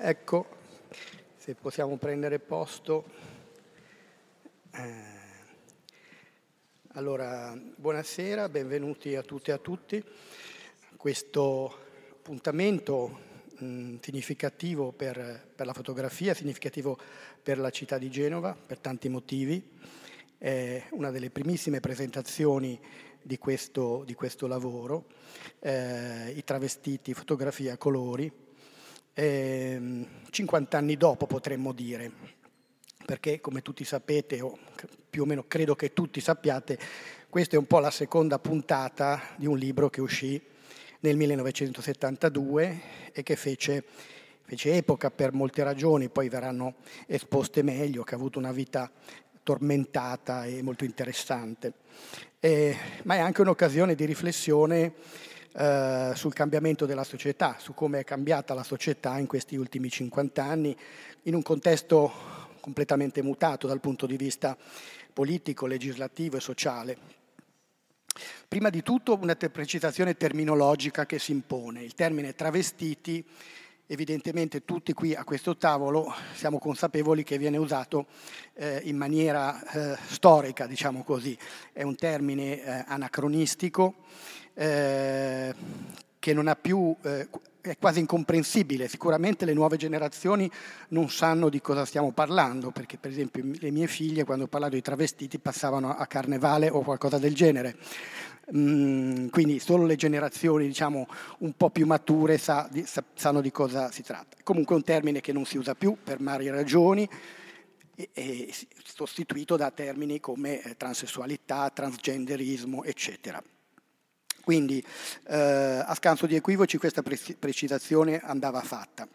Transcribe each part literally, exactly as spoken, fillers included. Ecco, se possiamo prendere posto. Allora, buonasera, benvenuti a tutte e a tutti. Questo appuntamento mh, significativo per, per la fotografia, significativo per la città di Genova, per tanti motivi. È una delle primissime presentazioni di questo, di questo lavoro, eh, I Travestiti, fotografia, colori. cinquanta anni dopo, potremmo dire, perché come tutti sapete, o più o meno credo che tutti sappiate, questa è un po' la seconda puntata di un libro che uscì nel millenovecentosettantadue e che fece, fece epoca per molte ragioni, poi verranno esposte meglio, che ha avuto una vita tormentata e molto interessante. Eh, ma è anche un'occasione di riflessione Uh, sul cambiamento della società, su come è cambiata la società in questi ultimi cinquanta anni, in un contesto completamente mutato dal punto di vista politico, legislativo e sociale. Prima di tutto una precisazione terminologica che si impone. Il termine travestiti, evidentemente tutti qui a questo tavolo siamo consapevoli che viene usato eh, in maniera eh, storica, diciamo così. È un termine eh, anacronistico, Eh, che non ha più, eh, è quasi incomprensibile. Sicuramente le nuove generazioni non sanno di cosa stiamo parlando, perché per esempio le mie figlie quando parlavo di travestiti passavano a carnevale o qualcosa del genere. Mm, quindi solo le generazioni, diciamo, un po' più mature sa, di, sa, sanno di cosa si tratta. Comunque è un termine che non si usa più per varie ragioni, e, e sostituito da termini come eh, transessualità, transgenderismo, eccetera. Quindi eh, a scanso di equivoci questa pre precisazione andava fatta.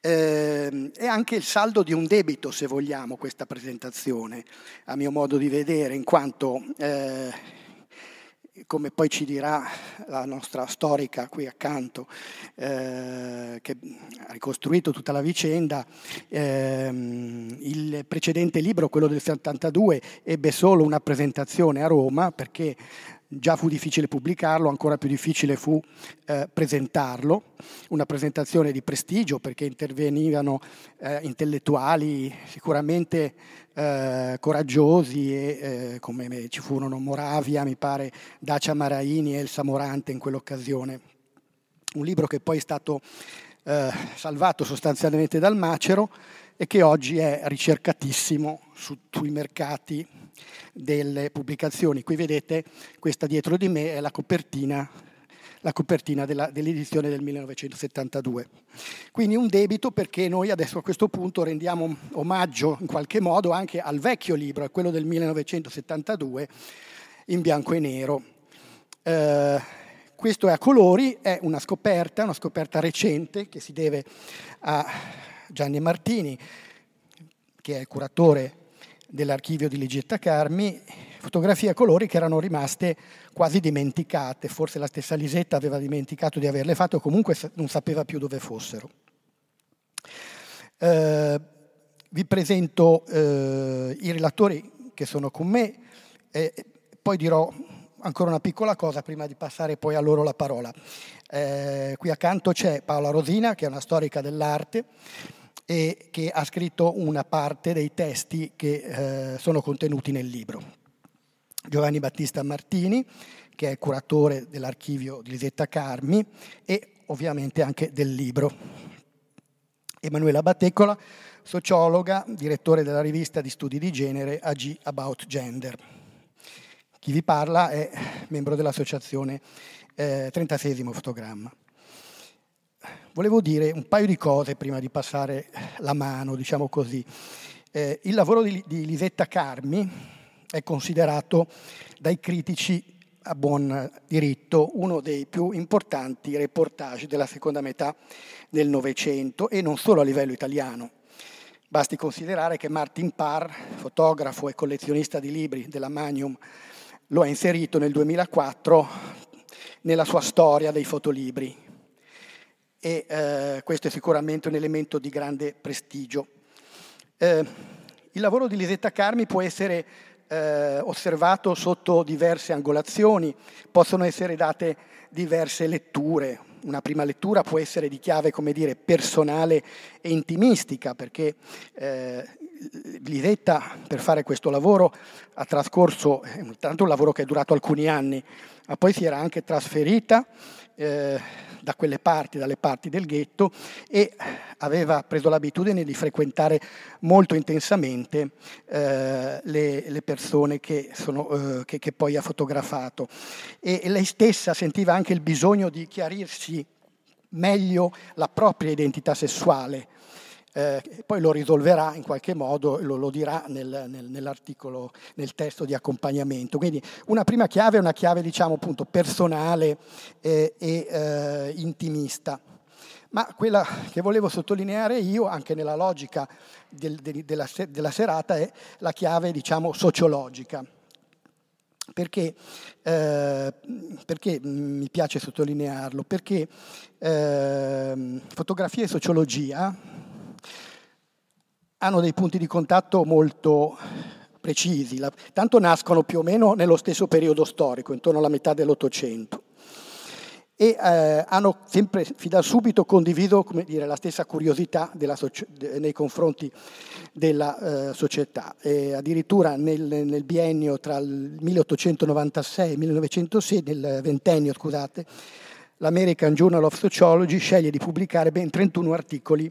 Eh, è anche il saldo di un debito, se vogliamo, questa presentazione, a mio modo di vedere, in quanto, eh, come poi ci dirà la nostra storica qui accanto, eh, che ha ricostruito tutta la vicenda, eh, il precedente libro, quello del settantadue, ebbe solo una presentazione a Roma, perché già fu difficile pubblicarlo, ancora più difficile fu eh, presentarlo. Una presentazione di prestigio perché intervenivano eh, intellettuali sicuramente eh, coraggiosi, e eh, come ci furono Moravia, mi pare, Dacia Maraini e Elsa Morante in quell'occasione. Un libro che poi è stato eh, salvato sostanzialmente dal macero e che oggi è ricercatissimo su, sui mercati delle pubblicazioni. Qui vedete, questa dietro di me è la copertina, la copertina dell'edizione del millenovecentosettantadue. Quindi un debito, perché noi adesso a questo punto rendiamo omaggio in qualche modo anche al vecchio libro, a quello del millenovecentosettantadue, in bianco e nero. Eh, questo è a colori, è una scoperta, una scoperta recente che si deve a Gianni Martini, che è il curatore dell'archivio di Lisetta Carmi, fotografie a colori che erano rimaste quasi dimenticate, forse la stessa Lisetta aveva dimenticato di averle fatte o comunque non sapeva più dove fossero. Eh, vi presento eh, i relatori che sono con me, e poi dirò ancora una piccola cosa prima di passare poi a loro la parola. Eh, qui accanto c'è Paola Rosina, che è una storica dell'arte, e che ha scritto una parte dei testi che eh, sono contenuti nel libro. Giovanni Battista Martini, che è curatore dell'archivio di Lisetta Carmi e ovviamente anche del libro. Emanuela Battecola, sociologa, direttore della rivista di studi di genere A G About Gender. Chi vi parla è membro dell'associazione eh, Trentasesimo Fotogramma. Volevo dire un paio di cose prima di passare la mano, diciamo così. Eh, il lavoro di, di Lisetta Carmi è considerato dai critici a buon diritto uno dei più importanti reportage della seconda metà del Novecento, e non solo a livello italiano. Basti considerare che Martin Parr, fotografo e collezionista di libri della Magnum, lo ha inserito nel duemilaquattro nella sua storia dei fotolibri. E eh, questo è sicuramente un elemento di grande prestigio. Eh, il lavoro di Lisetta Carmi può essere eh, osservato sotto diverse angolazioni, possono essere date diverse letture, una prima lettura può essere di chiave, come dire, personale e intimistica, perché eh, Lisetta, per fare questo lavoro, ha trascorso, intanto un lavoro che è durato alcuni anni, ma poi si era anche trasferita eh, da quelle parti, dalle parti del ghetto, e aveva preso l'abitudine di frequentare molto intensamente eh, le, le persone che, sono, eh, che, che poi ha fotografato. E, e lei stessa sentiva anche il bisogno di chiarirsi meglio la propria identità sessuale. Eh, poi lo risolverà in qualche modo, lo, lo dirà nel, nel, nell'articolo, nel testo di accompagnamento. Quindi una prima chiave è una chiave, diciamo, appunto personale eh, e eh, intimista. Ma quella che volevo sottolineare io, anche nella logica del, de, della, della serata, è la chiave, diciamo, sociologica. Perché, eh, perché mi piace sottolinearlo? Perché eh, fotografia e sociologia hanno dei punti di contatto molto precisi, tanto nascono più o meno nello stesso periodo storico, intorno alla metà dell'Ottocento, e eh, hanno sempre, fin da subito, condiviso, come dire, la stessa curiosità della de nei confronti della eh, società. E addirittura nel, nel biennio tra il milleottocentonovantasei e il millenovecentosei, nel ventennio, scusate, l'American Journal of Sociology sceglie di pubblicare ben trentuno articoli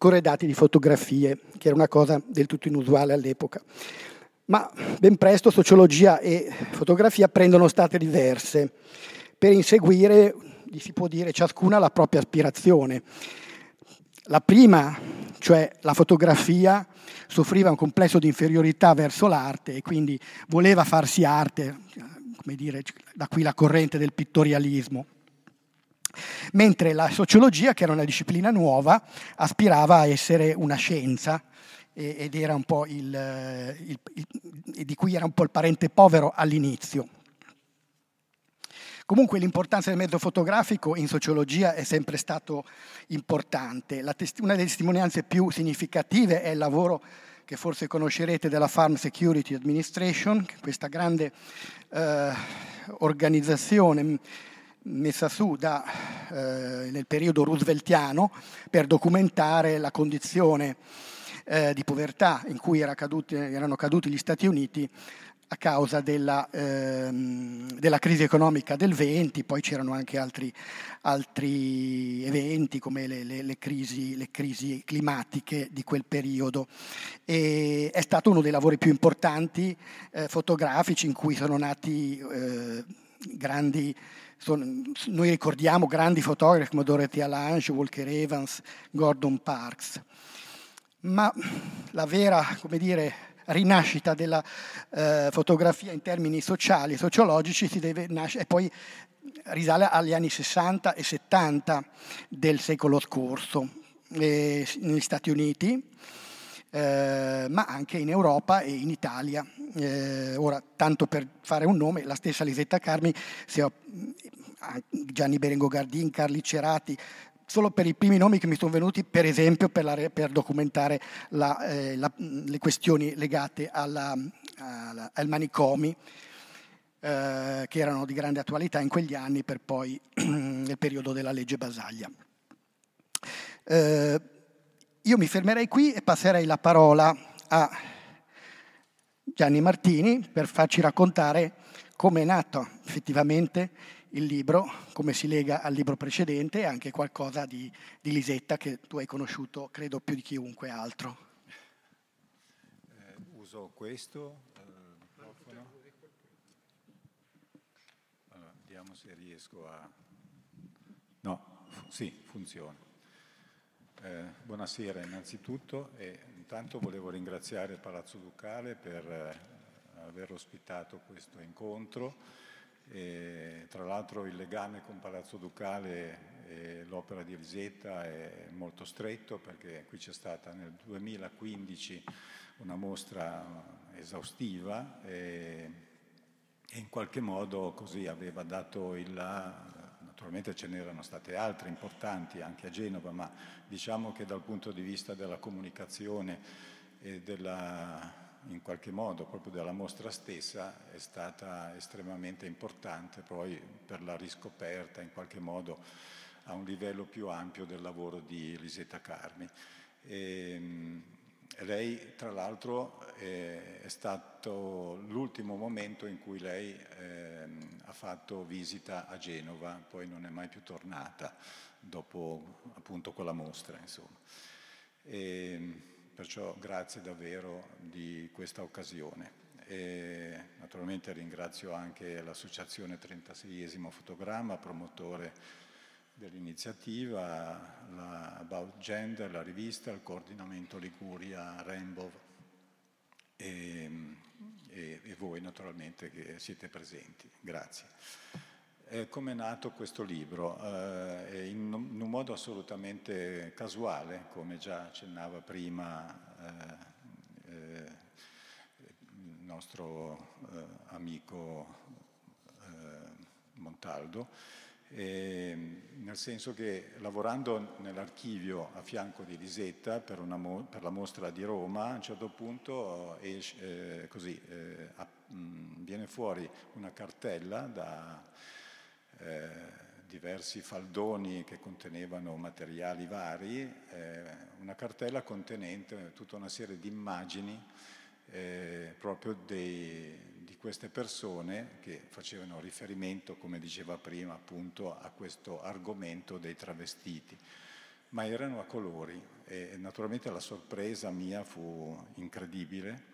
corredati di fotografie, che era una cosa del tutto inusuale all'epoca. Ma ben presto sociologia e fotografia prendono strade diverse per inseguire, si può dire, ciascuna la propria aspirazione. La prima, cioè la fotografia, soffriva un complesso di inferiorità verso l'arte e quindi voleva farsi arte, come dire, da qui la corrente del pittorialismo. Mentre la sociologia, che era una disciplina nuova, aspirava a essere una scienza ed era un po' il, il, il, di cui era un po' il parente povero all'inizio. Comunque l'importanza del mezzo fotografico in sociologia è sempre stato importante. La test- una delle testimonianze più significative è il lavoro che forse conoscerete della Farm Security Administration, questa grande eh, organizzazione messa su da, eh, nel periodo rooseveltiano per documentare la condizione eh, di povertà in cui era caduti, erano caduti gli Stati Uniti a causa della, eh, della crisi economica del venti, poi c'erano anche altri, altri eventi come le, le, le, crisi, le crisi climatiche di quel periodo. E è stato uno dei lavori più importanti eh, fotografici in cui sono nati eh, grandi Sono, noi ricordiamo grandi fotografi come Dorothea Lange, Walker Evans, Gordon Parks. Ma la vera, come dire, rinascita della eh, fotografia in termini sociali e sociologici si deve nascere, e poi risale agli anni sessanta e settanta del secolo scorso, e negli Stati Uniti, eh, ma anche in Europa e in Italia. Eh, ora, tanto per fare un nome, la stessa Lisetta Carmi, se ho, Gianni Berengo Gardin, Carli Cerati, solo per i primi nomi che mi sono venuti, per esempio, per, la, per documentare la, eh, la, le questioni legate alla, alla, al manicomi, eh, che erano di grande attualità in quegli anni, per poi nel periodo della legge Basaglia. Eh, io mi fermerei qui e passerei la parola a Gianni Martini per farci raccontare come è nato effettivamente il libro, come si lega al libro precedente e anche qualcosa di, di Lisetta che tu hai conosciuto, credo, più di chiunque altro. Eh, uso questo eh, microfono. Allora, vediamo se riesco a... No, sì, funziona. Eh, buonasera innanzitutto, e intanto volevo ringraziare il Palazzo Ducale per eh, aver ospitato questo incontro. E, tra l'altro, il legame con Palazzo Ducale e l'opera di Lisetta è molto stretto, perché qui c'è stata nel duemilaquindici una mostra esaustiva e, e in qualche modo così aveva dato il la, naturalmente ce n'erano state altre importanti anche a Genova, ma diciamo che dal punto di vista della comunicazione e della in qualche modo proprio della mostra stessa è stata estremamente importante poi per la riscoperta in qualche modo a un livello più ampio del lavoro di Lisetta Carmi. E, lei tra l'altro è, è stato l'ultimo momento in cui lei eh, ha fatto visita a Genova, poi non è mai più tornata dopo appunto quella mostra, insomma. E, perciò grazie davvero di questa occasione. E naturalmente ringrazio anche l'associazione Trentasesimo Fotogramma, promotore dell'iniziativa, la About Gender, la rivista, il coordinamento Liguria Rainbow e, e, e voi naturalmente che siete presenti. Grazie. Eh, Come è nato questo libro? Eh, in, in un modo assolutamente casuale, come già accennava prima eh, eh, il nostro eh, amico eh, Montaldo, eh, nel senso che lavorando nell'archivio a fianco di Lisetta per, una mo per la mostra di Roma, a un certo punto esce, eh, così, eh, a, mh, viene fuori una cartella da... Eh, diversi faldoni che contenevano materiali vari, eh, una cartella contenente tutta una serie di immagini eh, proprio dei, di queste persone che facevano riferimento, come diceva prima, appunto a questo argomento dei travestiti, ma erano a colori e naturalmente la sorpresa mia fu incredibile.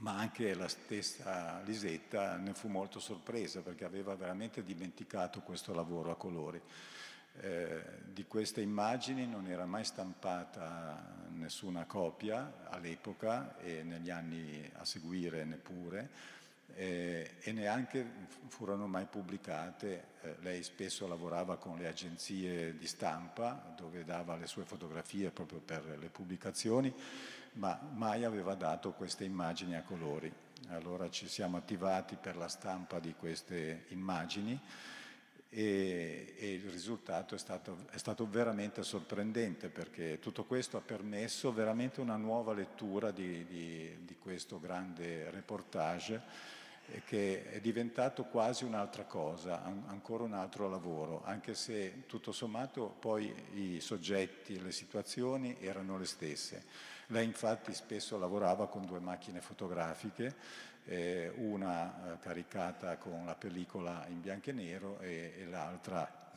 Ma anche la stessa Lisetta ne fu molto sorpresa perché aveva veramente dimenticato questo lavoro a colori. Eh, di queste immagini non era mai stampata nessuna copia all'epoca e negli anni a seguire neppure eh, e neanche furono mai pubblicate. Eh, lei spesso lavorava con le agenzie di stampa dove dava le sue fotografie proprio per le pubblicazioni, ma mai aveva dato queste immagini a colori. Allora ci siamo attivati per la stampa di queste immagini e, e il risultato è stato, è stato veramente sorprendente perché tutto questo ha permesso veramente una nuova lettura di, di, di questo grande reportage che è diventato quasi un'altra cosa, an- ancora un altro lavoro, anche se tutto sommato poi i soggetti, le situazioni erano le stesse. Lei infatti spesso lavorava con due macchine fotografiche, eh, una eh, caricata con la pellicola in bianco e nero e, e l'altra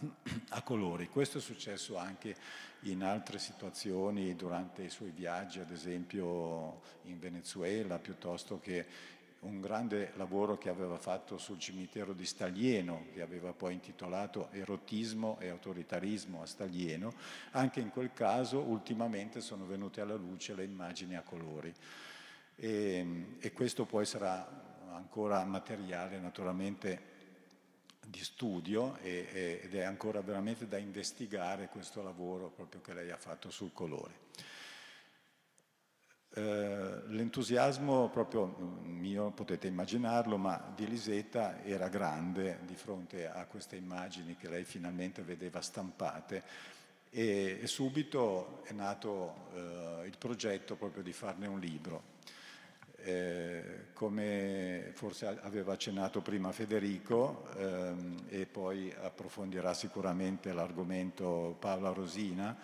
a colori. Questo è successo anche in altre situazioni durante i suoi viaggi, ad esempio in Venezuela, piuttosto che un grande lavoro che aveva fatto sul cimitero di Staglieno, che aveva poi intitolato Erotismo e autoritarismo a Staglieno. Anche in quel caso ultimamente sono venute alla luce le immagini a colori e, e questo poi sarà ancora materiale naturalmente di studio e, e, ed è ancora veramente da investigare questo lavoro proprio che lei ha fatto sul colore. Uh, l'entusiasmo proprio mio, potete immaginarlo, ma di Lisetta era grande di fronte a queste immagini che lei finalmente vedeva stampate e, e subito è nato uh, il progetto proprio di farne un libro. Eh, come forse aveva accennato prima Federico ehm, e poi approfondirà sicuramente l'argomento Paola Rosina,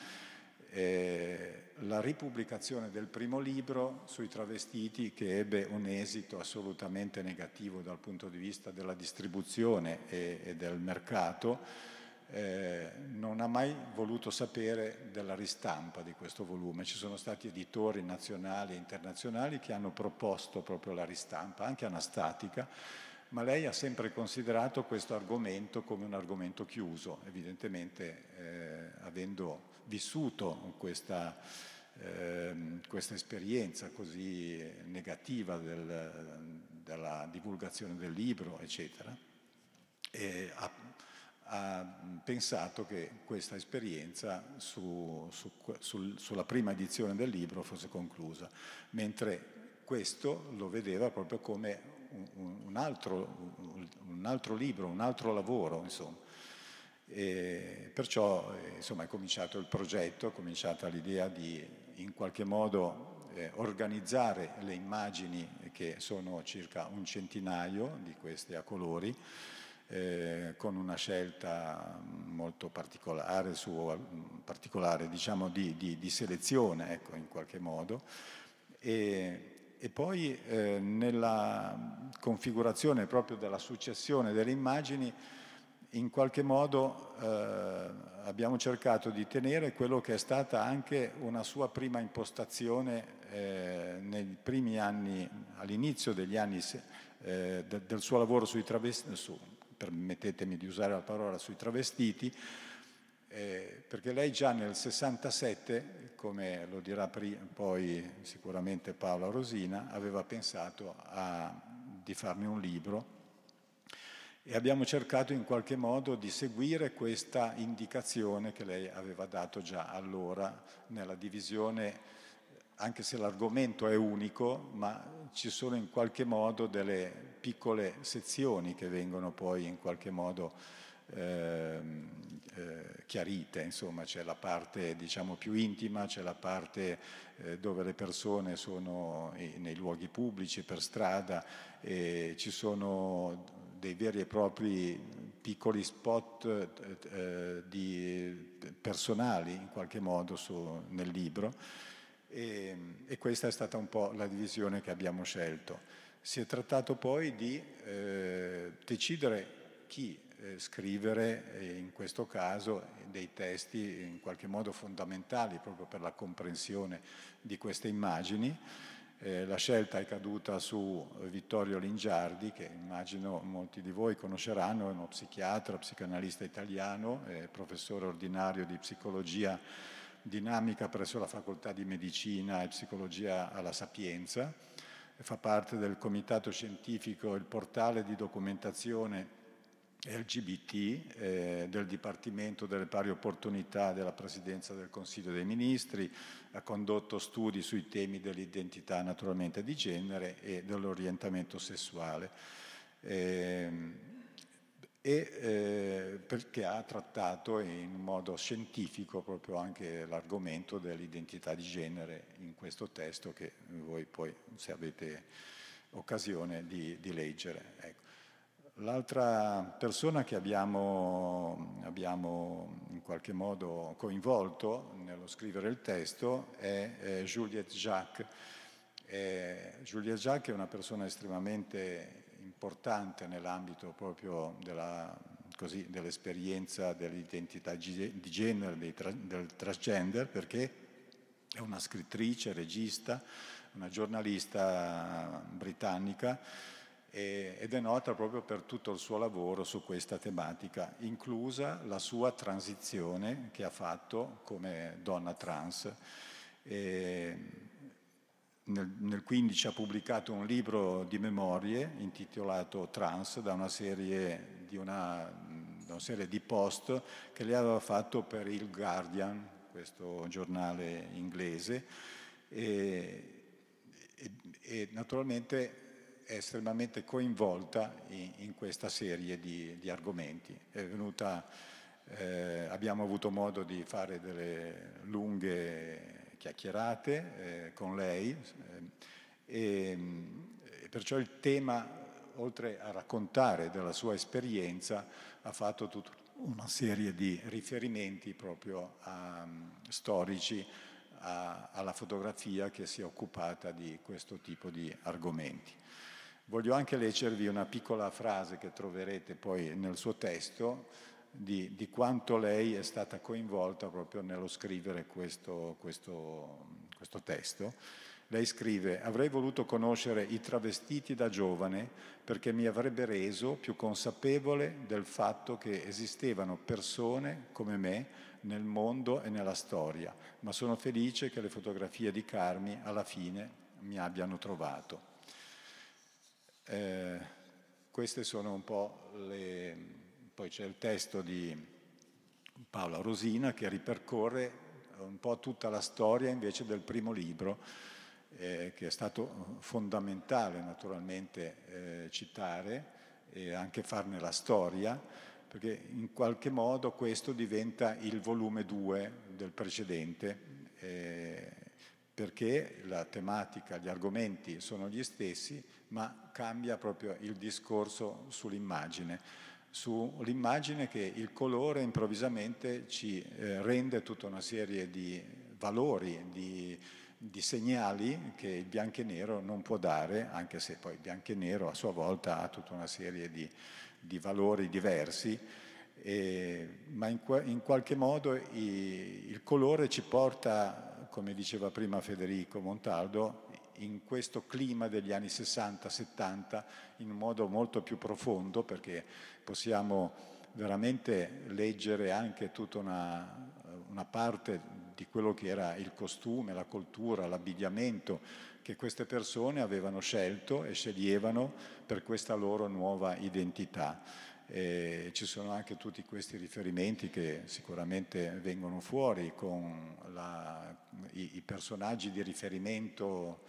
eh, la ripubblicazione del primo libro sui travestiti, che ebbe un esito assolutamente negativo dal punto di vista della distribuzione e, e del mercato, eh, non ha mai voluto sapere della ristampa di questo volume. Ci sono stati editori nazionali e internazionali che hanno proposto proprio la ristampa, anche anastatica, ma lei ha sempre considerato questo argomento come un argomento chiuso, evidentemente eh, avendo vissuto questa, eh, questa esperienza così negativa del, della divulgazione del libro, eccetera, e ha, ha pensato che questa esperienza su, su, sul, sulla prima edizione del libro fosse conclusa, mentre questo lo vedeva proprio come un altro, un altro libro, un altro lavoro, insomma. E perciò insomma, è cominciato il progetto, è cominciata l'idea di in qualche modo eh, organizzare le immagini, che sono circa un centinaio di queste a colori, eh, con una scelta molto particolare, su, particolare diciamo di, di, di selezione, ecco, in qualche modo. E, E poi eh, nella configurazione proprio della successione delle immagini, in qualche modo eh, abbiamo cercato di tenere quello che è stata anche una sua prima impostazione eh, nei primi anni, all'inizio degli anni eh, del suo lavoro sui travestiti, su, permettetemi di usare la parola sui travestiti, Eh, perché lei già nel sessantasette, come lo dirà poi sicuramente Paola Rosina, aveva pensato a, di farne un libro, e abbiamo cercato in qualche modo di seguire questa indicazione che lei aveva dato già allora nella divisione, anche se l'argomento è unico, ma ci sono in qualche modo delle piccole sezioni che vengono poi in qualche modo Eh, eh, chiarite, insomma c'è la parte diciamo più intima, c'è la parte eh, dove le persone sono nei luoghi pubblici, per strada, e ci sono dei veri e propri piccoli spot eh, di, personali in qualche modo su, nel libro, e, e questa è stata un po' la divisione che abbiamo scelto. Si è trattato poi di eh, decidere chi scrivere, in questo caso, dei testi in qualche modo fondamentali proprio per la comprensione di queste immagini. Eh, la scelta è caduta su Vittorio Lingiardi, che immagino molti di voi conosceranno, è uno psichiatra, psicanalista italiano, eh, professore ordinario di psicologia dinamica presso la Facoltà di Medicina e Psicologia alla Sapienza, fa parte del comitato scientifico Il Portale di Documentazione L G B T eh, del Dipartimento delle Pari Opportunità della Presidenza del Consiglio dei Ministri, ha condotto studi sui temi dell'identità naturalmente di genere e dell'orientamento sessuale, eh, e, eh, perché ha trattato in modo scientifico proprio anche l'argomento dell'identità di genere in questo testo che voi poi, se avete occasione, di, di leggere. Ecco. L'altra persona che abbiamo, abbiamo in qualche modo coinvolto nello scrivere il testo è eh, Juliet Jacques. Eh, Juliet Jacques è una persona estremamente importante nell'ambito proprio dell'esperienza dell dell'identità di genere, dei tra, del transgender, perché è una scrittrice, regista, una giornalista britannica, ed è nota proprio per tutto il suo lavoro su questa tematica, inclusa la sua transizione che ha fatto come donna trans. E nel duemilaquindici ha pubblicato un libro di memorie intitolato Trans, da una serie di, una, una serie di post che lei aveva fatto per il Guardian, questo giornale inglese, e, e, e naturalmente è estremamente coinvolta in, in questa serie di, di argomenti. È venuta, eh, abbiamo avuto modo di fare delle lunghe chiacchierate eh, con lei, eh, e, e perciò il tema, oltre a raccontare della sua esperienza, ha fatto tutta una serie di riferimenti proprio a, um, storici a, alla fotografia che si è occupata di questo tipo di argomenti. Voglio anche leggervi una piccola frase che troverete poi nel suo testo di, di quanto lei è stata coinvolta proprio nello scrivere questo, questo, questo testo. Lei scrive: avrei voluto conoscere i travestiti da giovane perché mi avrebbe reso più consapevole del fatto che esistevano persone come me nel mondo e nella storia, ma sono felice che le fotografie di Carmi alla fine mi abbiano trovato. Eh, queste sono un po' le... Poi c'è il testo di Paola Rosina che ripercorre un po' tutta la storia invece del primo libro, eh, che è stato fondamentale naturalmente eh, citare e anche farne la storia, perché in qualche modo questo diventa il volume due del precedente, eh, perché la tematica, gli argomenti sono gli stessi, ma cambia proprio il discorso sull'immagine, sull'immagine che il colore improvvisamente ci eh, rende tutta una serie di valori, di, di segnali che il bianco e nero non può dare, anche se poi il bianco e nero a sua volta ha tutta una serie di, di valori diversi. E, ma in, in qualche modo i, il colore ci porta, come diceva prima Federico Montaldo, in questo clima degli anni sessanta settanta in un modo molto più profondo, perché possiamo veramente leggere anche tutta una, una parte di quello che era il costume, la cultura, l'abbigliamento che queste persone avevano scelto e sceglievano per questa loro nuova identità. E ci sono anche tutti questi riferimenti che sicuramente vengono fuori con la, i, i personaggi di riferimento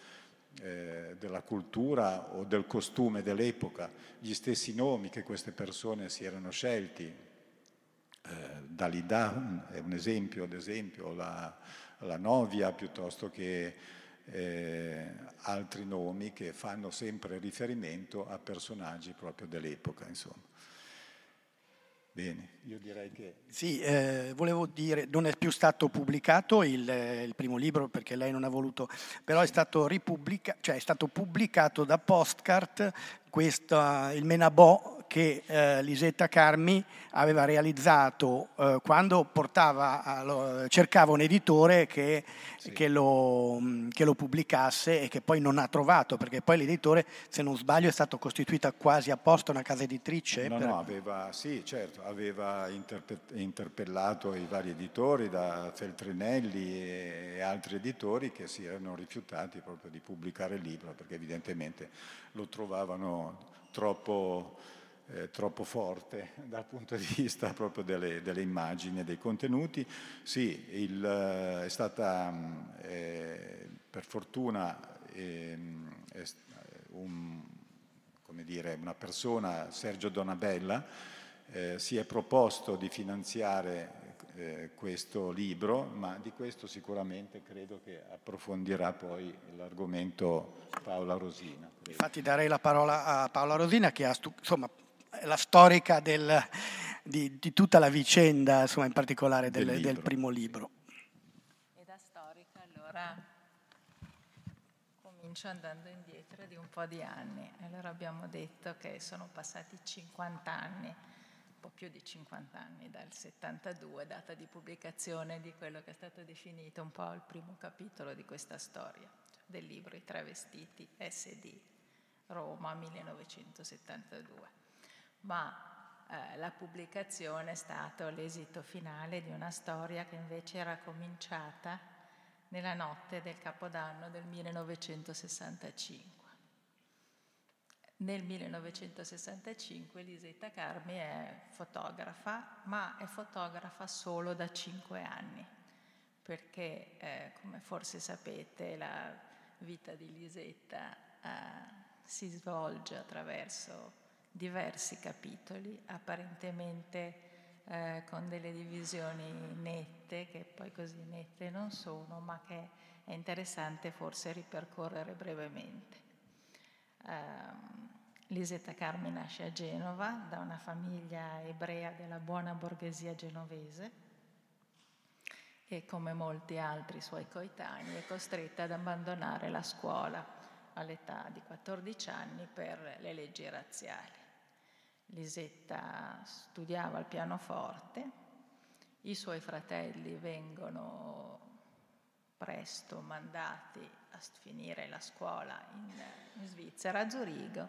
eh, della cultura o del costume dell'epoca, gli stessi nomi che queste persone si erano scelti. Eh, Dalida è un esempio, ad esempio la, la Novia, piuttosto che Eh, altri nomi che fanno sempre riferimento a personaggi proprio dell'epoca, insomma. Bene, io direi che... Sì, eh, volevo dire, non è più stato pubblicato il, il primo libro perché lei non ha voluto, però è stato ripubblicato, cioè è stato pubblicato da Postcard questa, il Menabò che eh, Lisetta Carmi aveva realizzato eh, quando portava a, lo, cercava un editore che, sì. che, lo, che lo pubblicasse e che poi non ha trovato, perché poi l'editore, se non sbaglio, è stato costituita quasi apposta una casa editrice. No, per... no, aveva, sì, certo, aveva interpe interpellato i vari editori, da Feltrinelli e, e altri editori che si erano rifiutati proprio di pubblicare il libro, perché evidentemente lo trovavano troppo... Eh, troppo forte dal punto di vista proprio delle, delle immagini e dei contenuti. Sì, il, eh, è stata eh, per fortuna eh, un, come dire, una persona, Sergio Donnabella, eh, si è proposto di finanziare eh, questo libro, ma di questo sicuramente credo che approfondirà poi l'argomento Paola Rosina. Credo. Infatti darei la parola a Paola Rosina che ha insomma la storica del, di, di tutta la vicenda, insomma, in particolare del, del, del primo libro. E da storica allora comincio andando indietro di un po' di anni. Allora abbiamo detto che sono passati cinquanta anni, un po' più di cinquanta anni, dal settantadue, data di pubblicazione di quello che è stato definito un po' il primo capitolo di questa storia, del libro I Travestiti, S D, Roma millenovecentosettantadue. Ma eh, la pubblicazione è stato l'esito finale di una storia che invece era cominciata nella notte del Capodanno del millenovecentosessantacinque. Nel millenovecentosessantacinque Lisetta Carmi è fotografa, ma è fotografa solo da cinque anni, perché, eh, come forse sapete, la vita di Lisetta eh, si svolge attraverso diversi capitoli, apparentemente eh, con delle divisioni nette, che poi così nette non sono, ma che è interessante forse ripercorrere brevemente. Eh, Lisetta Carmi nasce a Genova da una famiglia ebrea della buona borghesia genovese e, come molti altri suoi coetanei, è costretta ad abbandonare la scuola all'età di quattordici anni per le leggi razziali. Lisetta studiava il pianoforte, i suoi fratelli vengono presto mandati a finire la scuola in, in Svizzera, a Zurigo.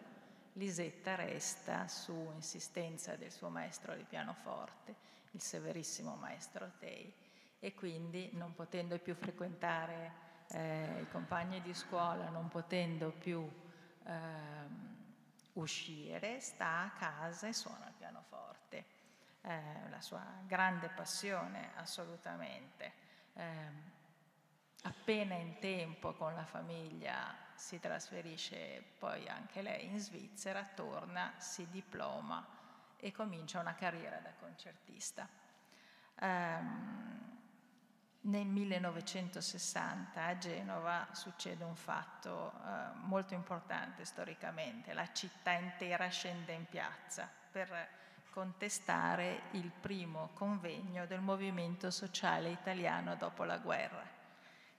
Lisetta resta su insistenza del suo maestro di pianoforte, il severissimo maestro Tei, e quindi, non potendo più frequentare Eh, i compagni di scuola, non potendo più ehm, uscire, sta a casa e suona il pianoforte, eh, la sua grande passione assolutamente. Eh, appena in tempo con la famiglia si trasferisce poi anche lei in Svizzera, torna, si diploma e comincia una carriera da concertista. Eh, Nel millenovecentosessanta a Genova succede un fatto eh, molto importante storicamente, la città intera scende in piazza per contestare il primo convegno del movimento sociale italiano dopo la guerra,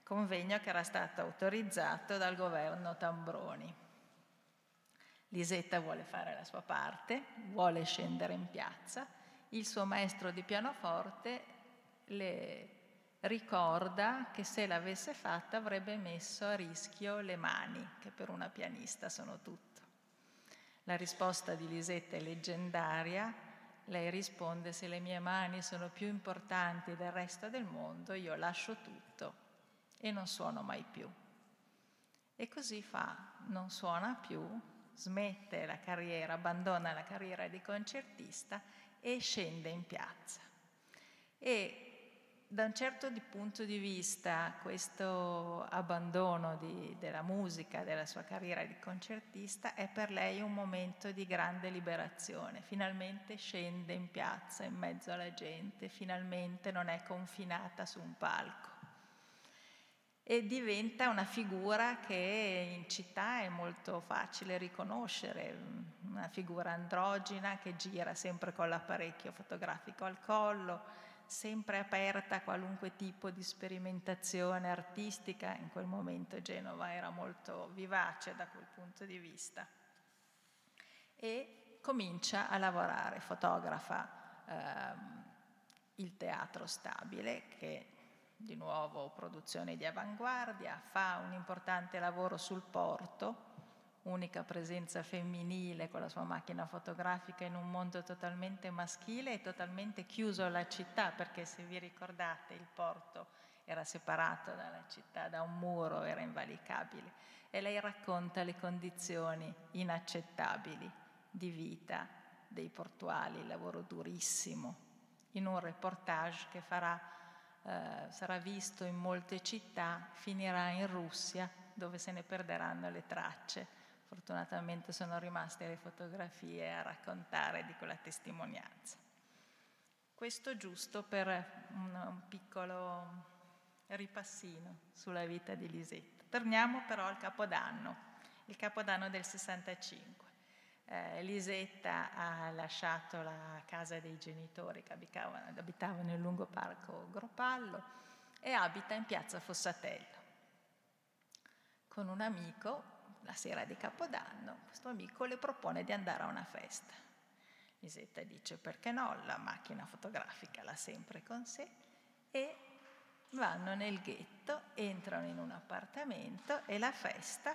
convegno che era stato autorizzato dal governo Tambroni. Lisetta vuole fare la sua parte, vuole scendere in piazza, il suo maestro di pianoforte le ricorda che se l'avesse fatta avrebbe messo a rischio le mani, che per una pianista sono tutto. La risposta di Lisetta è leggendaria, lei risponde: se le mie mani sono più importanti del resto del mondo, io lascio tutto e non suono mai più. E così fa, non suona più, smette la carriera, abbandona la carriera di concertista e scende in piazza. E da un certo punto di vista questo abbandono di, della musica, della sua carriera di concertista, è per lei un momento di grande liberazione. Finalmente scende in piazza in mezzo alla gente, finalmente non è confinata su un palco. E diventa una figura che in città è molto facile riconoscere, una figura androgina che gira sempre con l'apparecchio fotografico al collo, sempre aperta a qualunque tipo di sperimentazione artistica. In quel momento Genova era molto vivace da quel punto di vista, e comincia a lavorare, fotografa ehm, il Teatro Stabile, che di nuovo produzioni di avanguardia, fa un importante lavoro sul porto, unica presenza femminile con la sua macchina fotografica in un mondo totalmente maschile e totalmente chiuso alla città, perché se vi ricordate il porto era separato dalla città da un muro, era invalicabile, e lei racconta le condizioni inaccettabili di vita dei portuali, il lavoro durissimo, in un reportage che farà, eh, sarà visto in molte città, finirà in Russia dove se ne perderanno le tracce. Fortunatamente sono rimaste le fotografie a raccontare di quella testimonianza. Questo giusto per un, un piccolo ripassino sulla vita di Lisetta. Torniamo però al Capodanno, il Capodanno del sessantacinque. Eh, Lisetta ha lasciato la casa dei genitori che abitavano, abitavano nel lungo parco Gropallo e abita in piazza Fossatello con un amico. La sera di Capodanno questo amico le propone di andare a una festa. Lisetta dice perché no, la macchina fotografica l'ha sempre con sé, e vanno nel ghetto, entrano in un appartamento e la festa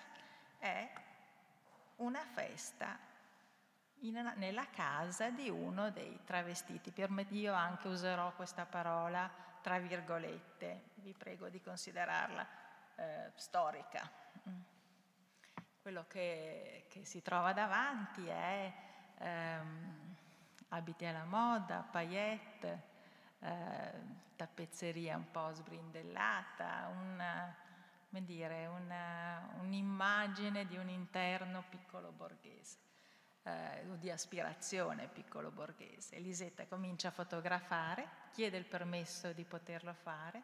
è una festa in, nella casa di uno dei travestiti. Per me io anche userò questa parola tra virgolette, vi prego di considerarla eh, storica. Quello che, che si trova davanti è ehm, abiti alla moda, paillette, eh, tappezzeria un po' sbrindellata, una, come dire, una, un'immagine di un interno piccolo borghese, eh, di aspirazione piccolo borghese. Lisetta comincia a fotografare, chiede il permesso di poterlo fare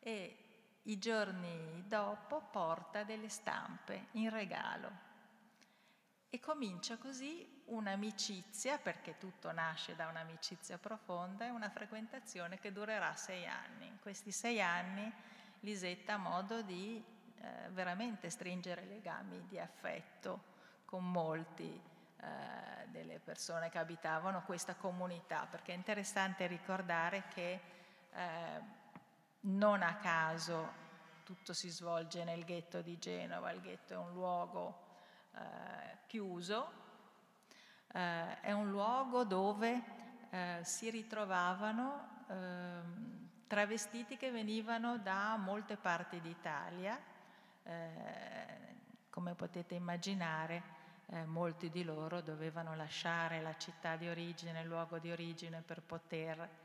e i giorni dopo porta delle stampe in regalo e comincia così un'amicizia, perché tutto nasce da un'amicizia profonda, e una frequentazione che durerà sei anni. In questi sei anni Lisetta ha modo di eh, veramente stringere legami di affetto con molti eh, delle persone che abitavano questa comunità, perché è interessante ricordare che eh, non a caso tutto si svolge nel ghetto di Genova. Il ghetto è un luogo eh, chiuso, eh, è un luogo dove eh, si ritrovavano eh, travestiti che venivano da molte parti d'Italia. Eh, come potete immaginare, eh, molti di loro dovevano lasciare la città di origine, il luogo di origine, per poter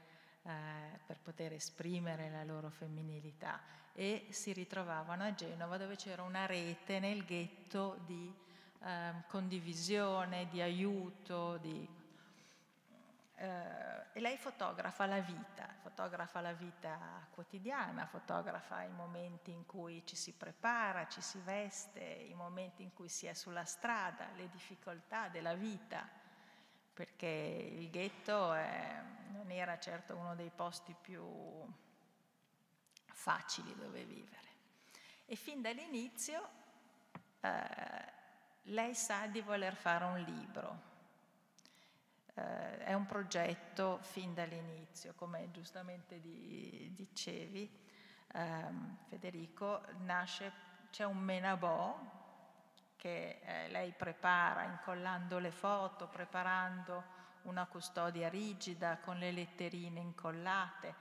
per poter esprimere la loro femminilità, e si ritrovavano a Genova dove c'era una rete nel ghetto di eh, condivisione, di aiuto, di Eh, e lei fotografa la vita, fotografa la vita quotidiana, fotografa i momenti in cui ci si prepara, ci si veste, i momenti in cui si è sulla strada, le difficoltà della vita, perché il ghetto è, non era certo uno dei posti più facili dove vivere. E fin dall'inizio eh, lei sa di voler fare un libro. Uh, è un progetto fin dall'inizio, come giustamente di, dicevi, um, Federico, nasce, c'è un menabò che eh, lei prepara incollando le foto, preparando una custodia rigida con le letterine incollate,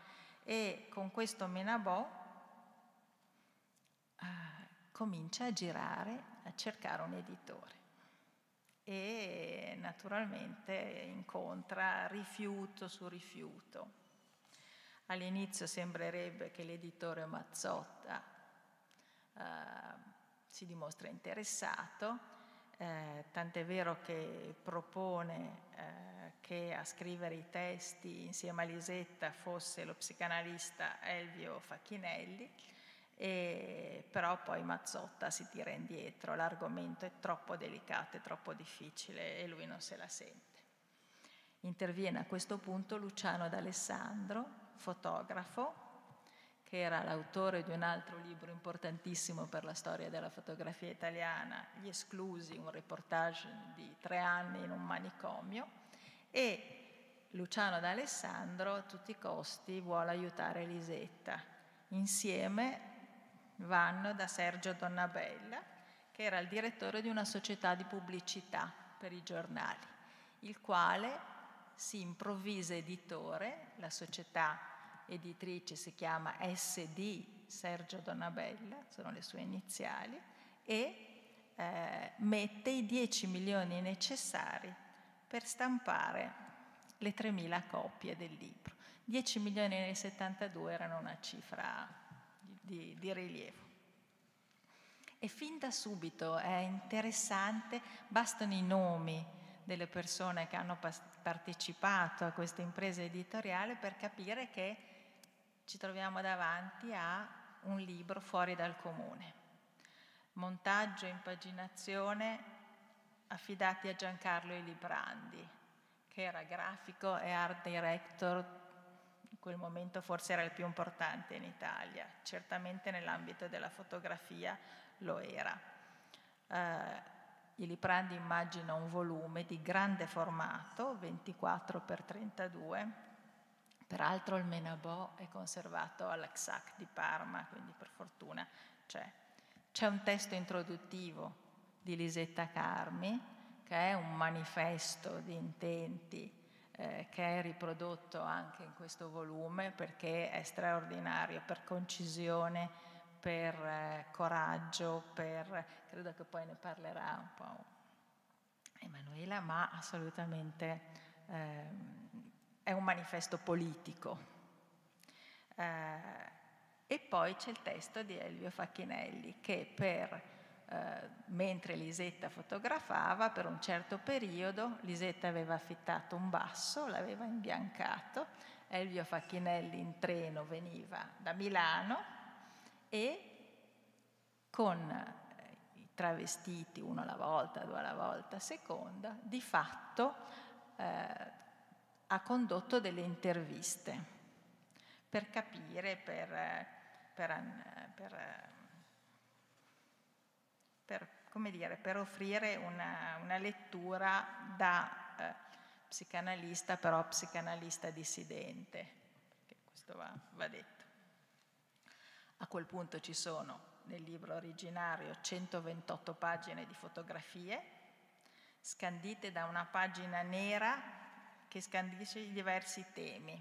e con questo menabò uh, comincia a girare, a cercare un editore. E naturalmente incontra rifiuto su rifiuto. All'inizio sembrerebbe che l'editore Mazzotta eh, si dimostri interessato, eh, tant'è vero che propone eh, che a scrivere i testi insieme a Lisetta fosse lo psicanalista Elvio Facchinelli, e però poi Mazzotta si tira indietro, l'argomento è troppo delicato, è troppo difficile e lui non se la sente. Interviene a questo punto Luciano D'Alessandro, fotografo, che era l'autore di un altro libro importantissimo per la storia della fotografia italiana, Gli Esclusi, un reportage di tre anni in un manicomio, e Luciano D'Alessandro a tutti i costi vuole aiutare Lisetta. Insieme vanno da Sergio Donnabella, che era il direttore di una società di pubblicità per i giornali, il quale si improvvisa editore. La società editrice si chiama S D Sergio Donnabella, sono le sue iniziali, e eh, mette i dieci milioni necessari per stampare le tremila copie del libro. dieci milioni nel settantadue erano una cifra di, di rilievo. E fin da subito è interessante, bastano i nomi delle persone che hanno partecipato a questa impresa editoriale per capire che ci troviamo davanti a un libro fuori dal comune. Montaggio e impaginazione affidati a Giancarlo Iliprandi, che era grafico e art director. In quel momento forse era il più importante in Italia, certamente nell'ambito della fotografia lo era. Eh, Iliprandi immagina un volume di grande formato, ventiquattro per trentadue, peraltro il menabò è conservato all'Acsac di Parma, quindi per fortuna c'è. C'è un testo introduttivo di Lisetta Carmi, che è un manifesto di intenti, Eh, che è riprodotto anche in questo volume perché è straordinario per concisione, per eh, coraggio, per, credo che poi ne parlerà un po' Emanuela, ma assolutamente eh, è un manifesto politico. Eh, e poi c'è il testo di Elvio Facchinelli che per Uh, mentre Lisetta fotografava, per un certo periodo Lisetta aveva affittato un basso, l'aveva imbiancato, Elvio Facchinelli in treno veniva da Milano e con i travestiti, uno alla volta, due alla volta, seconda, di fatto uh, ha condotto delle interviste per capire, per... per, per Per, come dire, per offrire una, una lettura da eh, psicanalista, però psicanalista dissidente, perché questo va, va detto. A quel punto ci sono, nel libro originario, centoventotto pagine di fotografie, scandite da una pagina nera che scandisce i diversi temi.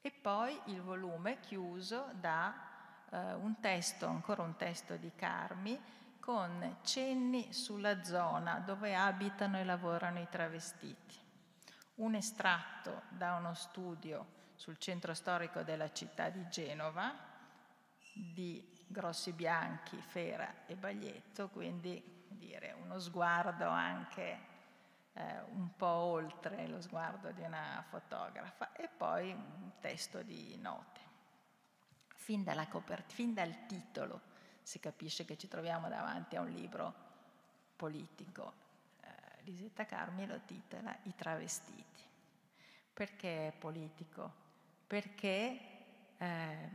E poi il volume chiuso da un testo, ancora un testo di Carmi, con cenni sulla zona dove abitano e lavorano i travestiti. Un estratto da uno studio sul centro storico della città di Genova, di Grossi Bianchi, Fera e Baglietto, quindi dire, uno sguardo anche eh, un po' oltre lo sguardo di una fotografa, e poi un testo di note. Fin dalla copert- fin dal titolo si capisce che ci troviamo davanti a un libro politico. Eh, Lisetta Carmi lo titola I Travestiti. Perché politico? Perché eh,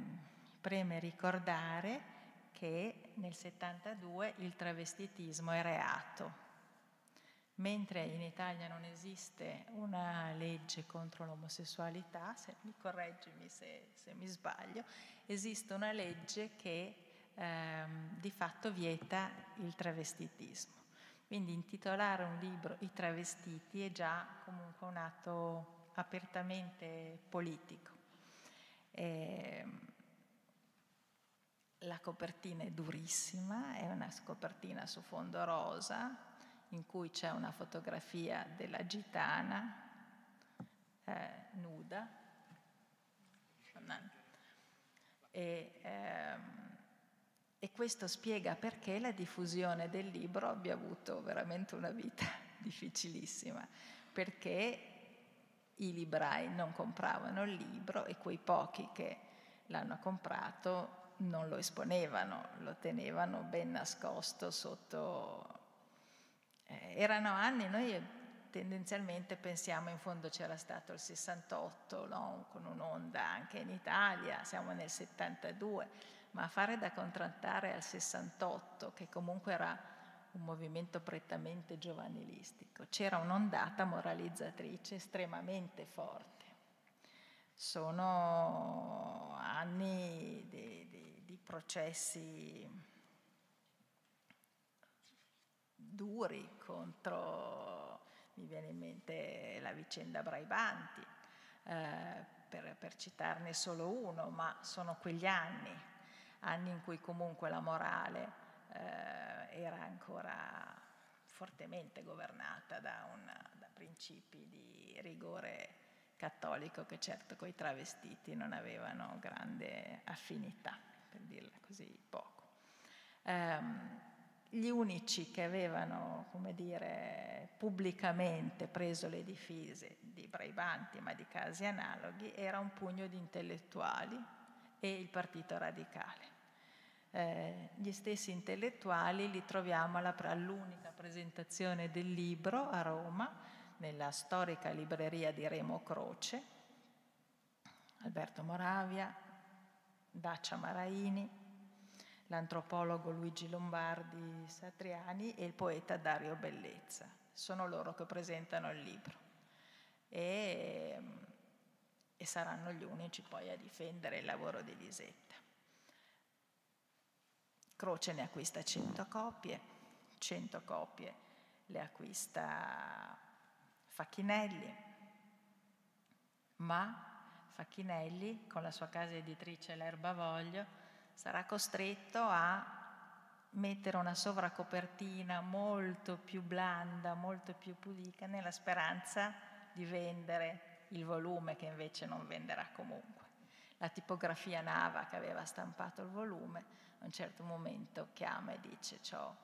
preme ricordare che nel settantadue il travestitismo è reato. Mentre in Italia non esiste una legge contro l'omosessualità, se mi correggimi se, se mi sbaglio, esiste una legge che ehm, di fatto vieta il travestitismo. Quindi intitolare un libro I Travestiti è già comunque un atto apertamente politico. E la copertina è durissima, è una copertina su fondo rosa in cui c'è una fotografia della gitana eh, nuda e, ehm, e questo spiega perché la diffusione del libro abbia avuto veramente una vita difficilissima, perché i librai non compravano il libro e quei pochi che l'hanno comprato non lo esponevano, lo tenevano ben nascosto sotto. Eh, erano anni, noi tendenzialmente pensiamo, in fondo c'era stato il sessantotto, no? Con un'onda anche in Italia, siamo nel settantadue, ma fare da contraltare al sessantotto, che comunque era un movimento prettamente giovanilistico, c'era un'ondata moralizzatrice estremamente forte. Sono anni di, di, di processi duri contro, mi viene in mente la vicenda Braibanti, eh, per, per citarne solo uno, ma sono quegli anni, anni in cui comunque la morale eh, era ancora fortemente governata da, una, da principi di rigore cattolico che certo coi travestiti non avevano grande affinità, per dirla così poco. Ehm, gli unici che avevano, come dire, pubblicamente preso le difese di Braibanti, ma di casi analoghi, era un pugno di intellettuali e il Partito Radicale. Eh, gli stessi intellettuali li troviamo alla, all'unica presentazione del libro a Roma, nella storica libreria di Remo Croce, Alberto Moravia, Dacia Maraini, l'antropologo Luigi Lombardi Satriani e il poeta Dario Bellezza. Sono loro che presentano il libro e, e saranno gli unici poi a difendere il lavoro di Lisetta. Croce ne acquista cento copie, cento copie le acquista Facchinelli, ma Facchinelli con la sua casa editrice L'Erbavoglio sarà costretto a mettere una sovracopertina molto più blanda, molto più pudica, nella speranza di vendere il volume, che invece non venderà comunque. La tipografia Nava, che aveva stampato il volume, a un certo momento chiama e dice: "C'ho,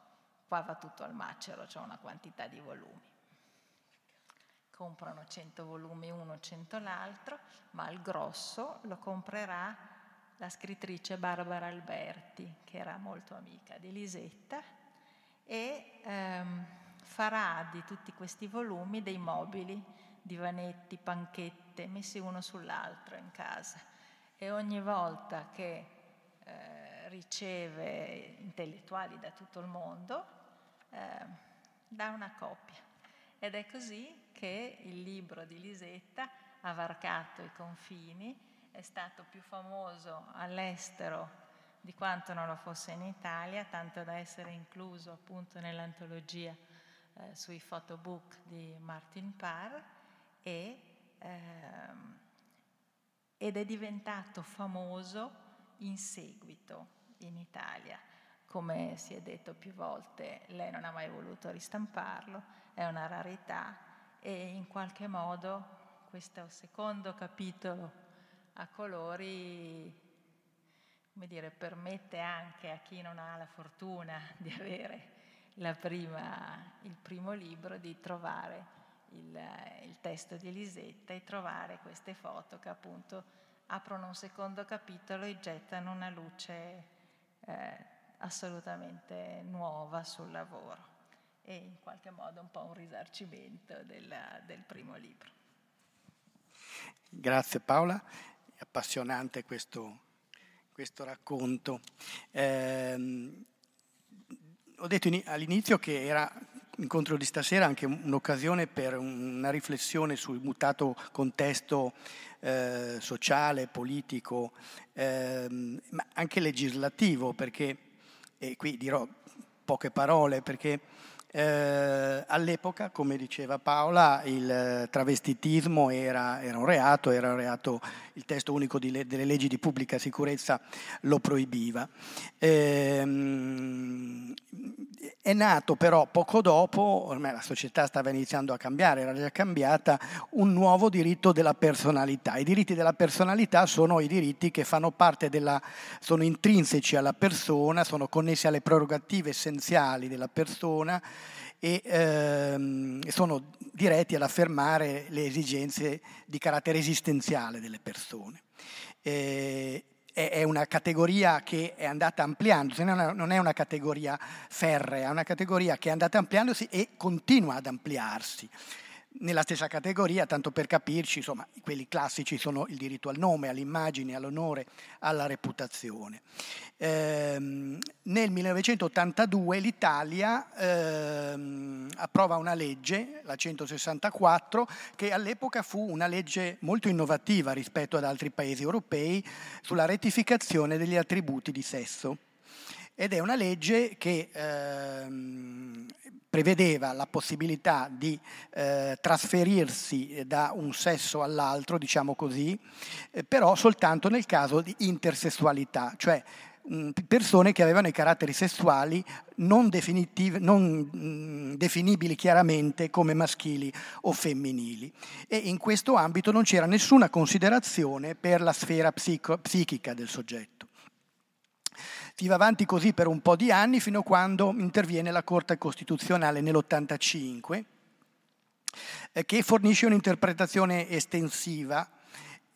qua va tutto al macero, c'ho una quantità di volumi". Comprano cento volumi uno, cento l'altro, ma il grosso lo comprerà la scrittrice Barbara Alberti, che era molto amica di Lisetta, e ehm, farà di tutti questi volumi dei mobili, divanetti, panchette, messi uno sull'altro in casa. E ogni volta che eh, riceve intellettuali da tutto il mondo, eh, dà una copia. Ed è così che il libro di Lisetta ha varcato i confini, è stato più famoso all'estero di quanto non lo fosse in Italia, tanto da essere incluso appunto nell'antologia eh, sui photobook di Martin Parr, e, ehm, ed è diventato famoso in seguito in Italia. Come si è detto più volte, lei non ha mai voluto ristamparlo, è una rarità, e in qualche modo questo secondo capitolo a colori, come dire, permette anche a chi non ha la fortuna di avere la prima, il primo libro di trovare il, il testo di Lisetta e trovare queste foto che appunto aprono un secondo capitolo e gettano una luce eh, assolutamente nuova sul lavoro e in qualche modo un po' un risarcimento della, del primo libro. Grazie Paola, è appassionante questo, questo racconto. Eh, ho detto all'inizio che era l'incontro di stasera anche un'occasione per una riflessione sul mutato contesto eh, sociale, politico, eh, ma anche legislativo, perché, e qui dirò poche parole, perché Eh, all'epoca, come diceva Paola, il travestitismo era, era un reato, era un reato, il testo unico di le, delle leggi di pubblica sicurezza lo proibiva. Eh, è nato però poco dopo, ormai la società stava iniziando a cambiare, era già cambiata, un nuovo diritto della personalità. I diritti della personalità sono i diritti che fanno parte della, sono intrinseci alla persona, sono connessi alle prerogative essenziali della persona, e ehm, sono diretti ad affermare le esigenze di carattere esistenziale delle persone. Eh, è una categoria che è andata ampliandosi, non è una categoria ferrea, è una categoria che è andata ampliandosi e continua ad ampliarsi. Nella stessa categoria, tanto per capirci, insomma, quelli classici sono il diritto al nome, all'immagine, all'onore, alla reputazione. Ehm, nel millenovecentottantadue l'Italia ehm, approva una legge, la centosessantaquattro, che all'epoca fu una legge molto innovativa rispetto ad altri paesi europei sulla rettificazione degli attributi di sesso. Ed è una legge che ehm, prevedeva la possibilità di eh, trasferirsi da un sesso all'altro, diciamo così, eh, però soltanto nel caso di intersessualità, cioè mh, persone che avevano i caratteri sessuali non, non mh, definibili chiaramente come maschili o femminili. E in questo ambito non c'era nessuna considerazione per la sfera psichica del soggetto. Si va avanti così per un po' di anni, fino a quando interviene la Corte Costituzionale nell'ottantacinque, eh, che fornisce un'interpretazione estensiva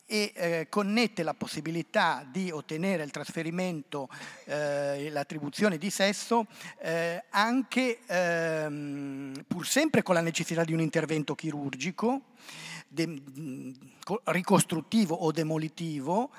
e eh, connette la possibilità di ottenere il trasferimento, eh, l'attribuzione di sesso, eh, anche ehm, pur sempre con la necessità di un intervento chirurgico, de- ricostruttivo o demolitivo,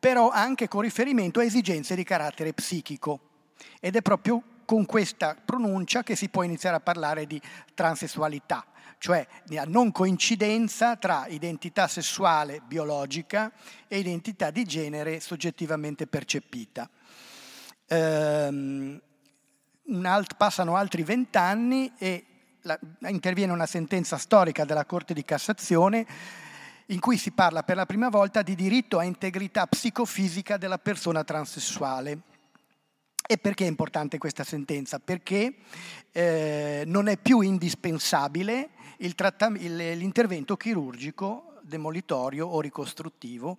però anche con riferimento a esigenze di carattere psichico. Ed è proprio con questa pronuncia che si può iniziare a parlare di transessualità, cioè la non coincidenza tra identità sessuale biologica e identità di genere soggettivamente percepita. Ehm, un alt, passano altri vent'anni e la, interviene una sentenza storica della Corte di Cassazione in cui si parla per la prima volta di diritto a integrità psicofisica della persona transessuale. E perché è importante questa sentenza? Perché eh, non è più indispensabile l'intervento chirurgico, demolitorio o ricostruttivo,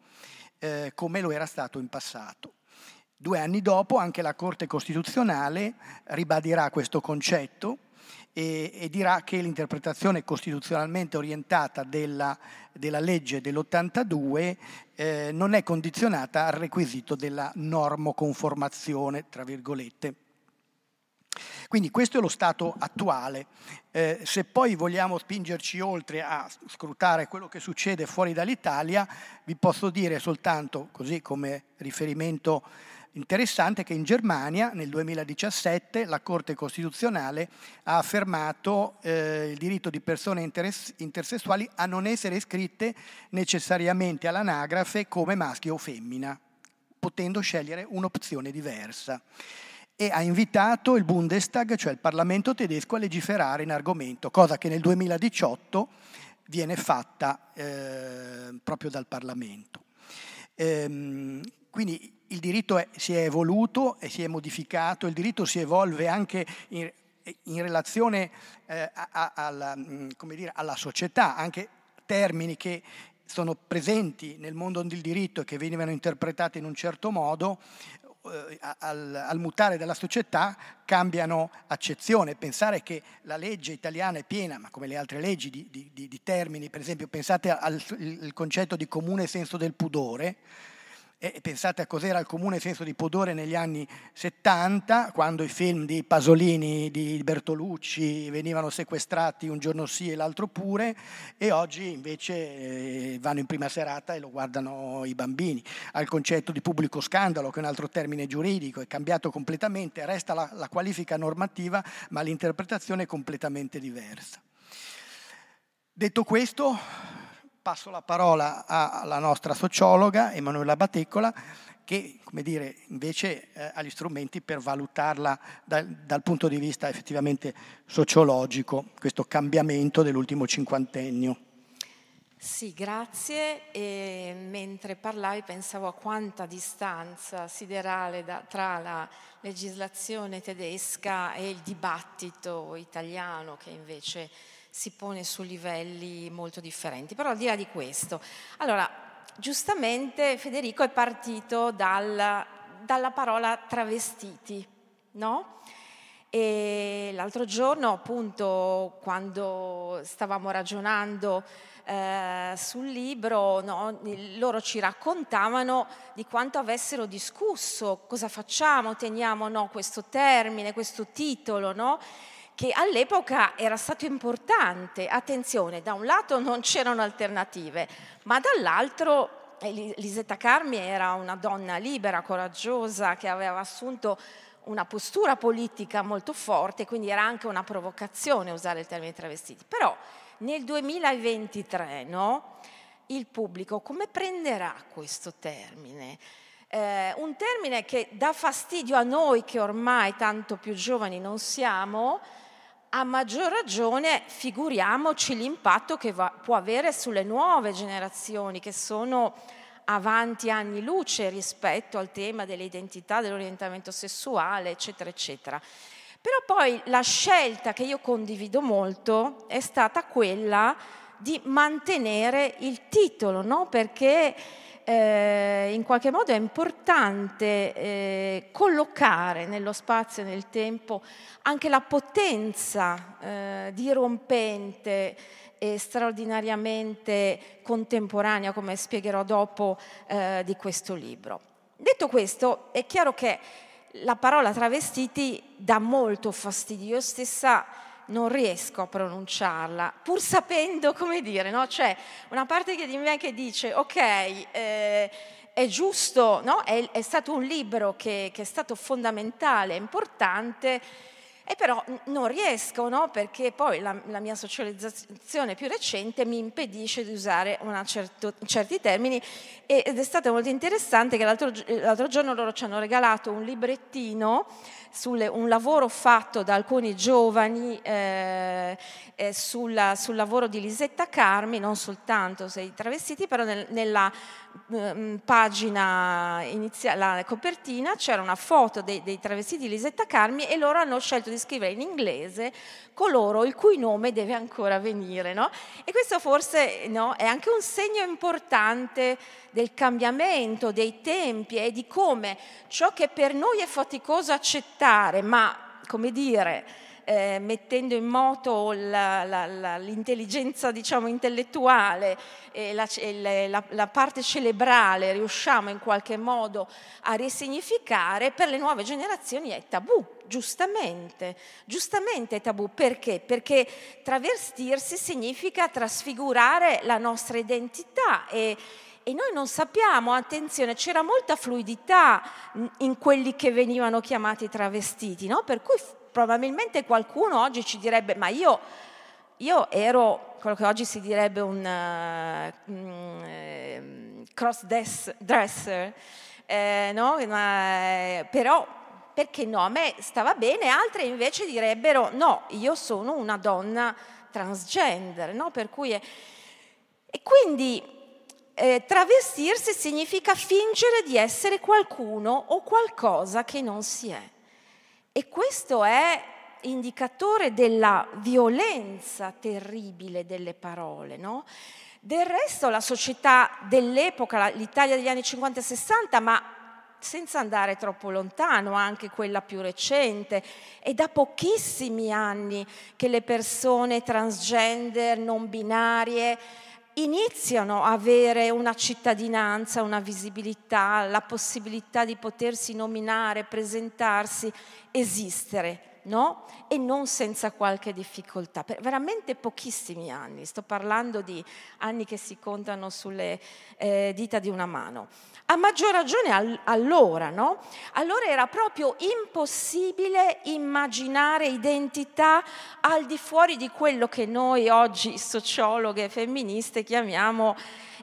eh, come lo era stato in passato. Due anni dopo anche la Corte Costituzionale ribadirà questo concetto, E, e dirà che l'interpretazione costituzionalmente orientata della, della legge dell'ottantadue eh, non è condizionata al requisito della normoconformazione, tra virgolette. Quindi questo è lo stato attuale. Eh, se poi vogliamo spingerci oltre a scrutare quello che succede fuori dall'Italia, vi posso dire soltanto, così come riferimento interessante, che in Germania nel duemiladiciassette la Corte Costituzionale ha affermato eh, il diritto di persone intersessuali a non essere iscritte necessariamente all'anagrafe come maschio o femmina, potendo scegliere un'opzione diversa, e ha invitato il Bundestag, cioè il Parlamento tedesco, a legiferare in argomento, cosa che nel duemiladiciotto viene fatta eh, proprio dal Parlamento. Ehm, quindi il diritto è, si è evoluto e si è modificato, il diritto si evolve anche in, in relazione eh, a, a, alla, come dire, alla società, anche termini che sono presenti nel mondo del diritto e che venivano interpretati in un certo modo eh, al, al mutare della società cambiano accezione. Pensare che la legge italiana è piena, ma come le altre leggi, di, di, di termini, per esempio pensate al il concetto di comune senso del pudore, e pensate a cos'era il comune senso di pudore negli anni settanta, quando i film di Pasolini, di Bertolucci venivano sequestrati un giorno sì e l'altro pure, e oggi invece vanno in prima serata e lo guardano i bambini. Al concetto di pubblico scandalo, che è un altro termine giuridico, è cambiato completamente, resta la, la qualifica normativa, ma l'interpretazione è completamente diversa. Detto questo, passo la parola alla nostra sociologa Emanuela Battecola, che, come dire, invece eh, ha gli strumenti per valutarla dal, dal punto di vista effettivamente sociologico, questo cambiamento dell'ultimo cinquantennio. Sì, grazie. E mentre parlavi pensavo a quanta distanza siderale da, tra la legislazione tedesca e il dibattito italiano, che invece si pone su livelli molto differenti. Però al di là di questo, allora, giustamente Federico è partito dal, dalla parola travestiti, no? E l'altro giorno, appunto, quando stavamo ragionando eh, sul libro, no, loro ci raccontavano di quanto avessero discusso, cosa facciamo, teniamo no, questo termine, questo titolo, no? Che all'epoca era stato importante. Attenzione, da un lato non c'erano alternative, ma dall'altro Lisetta Carmi era una donna libera, coraggiosa, che aveva assunto una postura politica molto forte, quindi era anche una provocazione usare il termine travestiti. Però nel duemilaventitré, no, il pubblico come prenderà questo termine? Eh, un termine che dà fastidio a noi che ormai tanto più giovani non siamo, a maggior ragione figuriamoci l'impatto che va, può avere sulle nuove generazioni, che sono avanti anni luce rispetto al tema dell'identità, dell'orientamento sessuale, eccetera, eccetera. Però poi la scelta, che io condivido molto, è stata quella di mantenere il titolo, no? Perché Eh, in qualche modo è importante eh, collocare nello spazio e nel tempo anche la potenza eh, dirompente e straordinariamente contemporanea, come spiegherò dopo, eh, di questo libro. Detto questo, è chiaro che la parola travestiti dà molto fastidio, io stessa non riesco a pronunciarla, pur sapendo, come dire, no? C'è una parte che di me che dice, ok, eh, è giusto, no? è, è stato un libro che, che è stato fondamentale, importante, e però non riesco, no? Perché poi la, la mia socializzazione più recente mi impedisce di usare una certo, certi termini, ed è stato molto interessante che l'altro, l'altro giorno loro ci hanno regalato un librettino, sulle, un lavoro fatto da alcuni giovani eh, eh, sulla, sul lavoro di Lisetta Carmi, non soltanto sui travestiti, però nel, nella mh, pagina iniziale, la copertina, c'era una foto dei, dei travestiti di Lisetta Carmi, e loro hanno scelto di scrivere in inglese coloro il cui nome deve ancora venire, no? E questo forse, no, è anche un segno importante del cambiamento, dei tempi e di come ciò che per noi è faticoso accettare, ma, come dire, eh, mettendo in moto la, la, la, l'intelligenza, diciamo, intellettuale e la, la, la parte cerebrale, riusciamo in qualche modo a risignificare, per le nuove generazioni è tabù, giustamente. Giustamente è tabù, perché? Perché travestirsi significa trasfigurare la nostra identità e E noi non sappiamo, attenzione, c'era molta fluidità in quelli che venivano chiamati travestiti, no? Per cui probabilmente qualcuno oggi ci direbbe, ma io, io ero, quello che oggi si direbbe un uh, um, cross-dresser, eh, no? Ma, però perché no, a me stava bene, altre invece direbbero, no, io sono una donna transgender, no? Per cui è, e quindi Eh, travestirsi significa fingere di essere qualcuno o qualcosa che non si è, e questo è indicatore della violenza terribile delle parole, no? Del resto la società dell'epoca, l'Italia degli anni cinquanta e sessanta, ma senza andare troppo lontano, anche quella più recente. È da pochissimi anni che le persone transgender, non binarie, iniziano a avere una cittadinanza, una visibilità, la possibilità di potersi nominare, presentarsi, esistere. No? E non senza qualche difficoltà, per veramente pochissimi anni, sto parlando di anni che si contano sulle eh, dita di una mano. A maggior ragione all allora, no? Allora era proprio impossibile immaginare identità al di fuori di quello che noi oggi sociologhe femministe chiamiamo,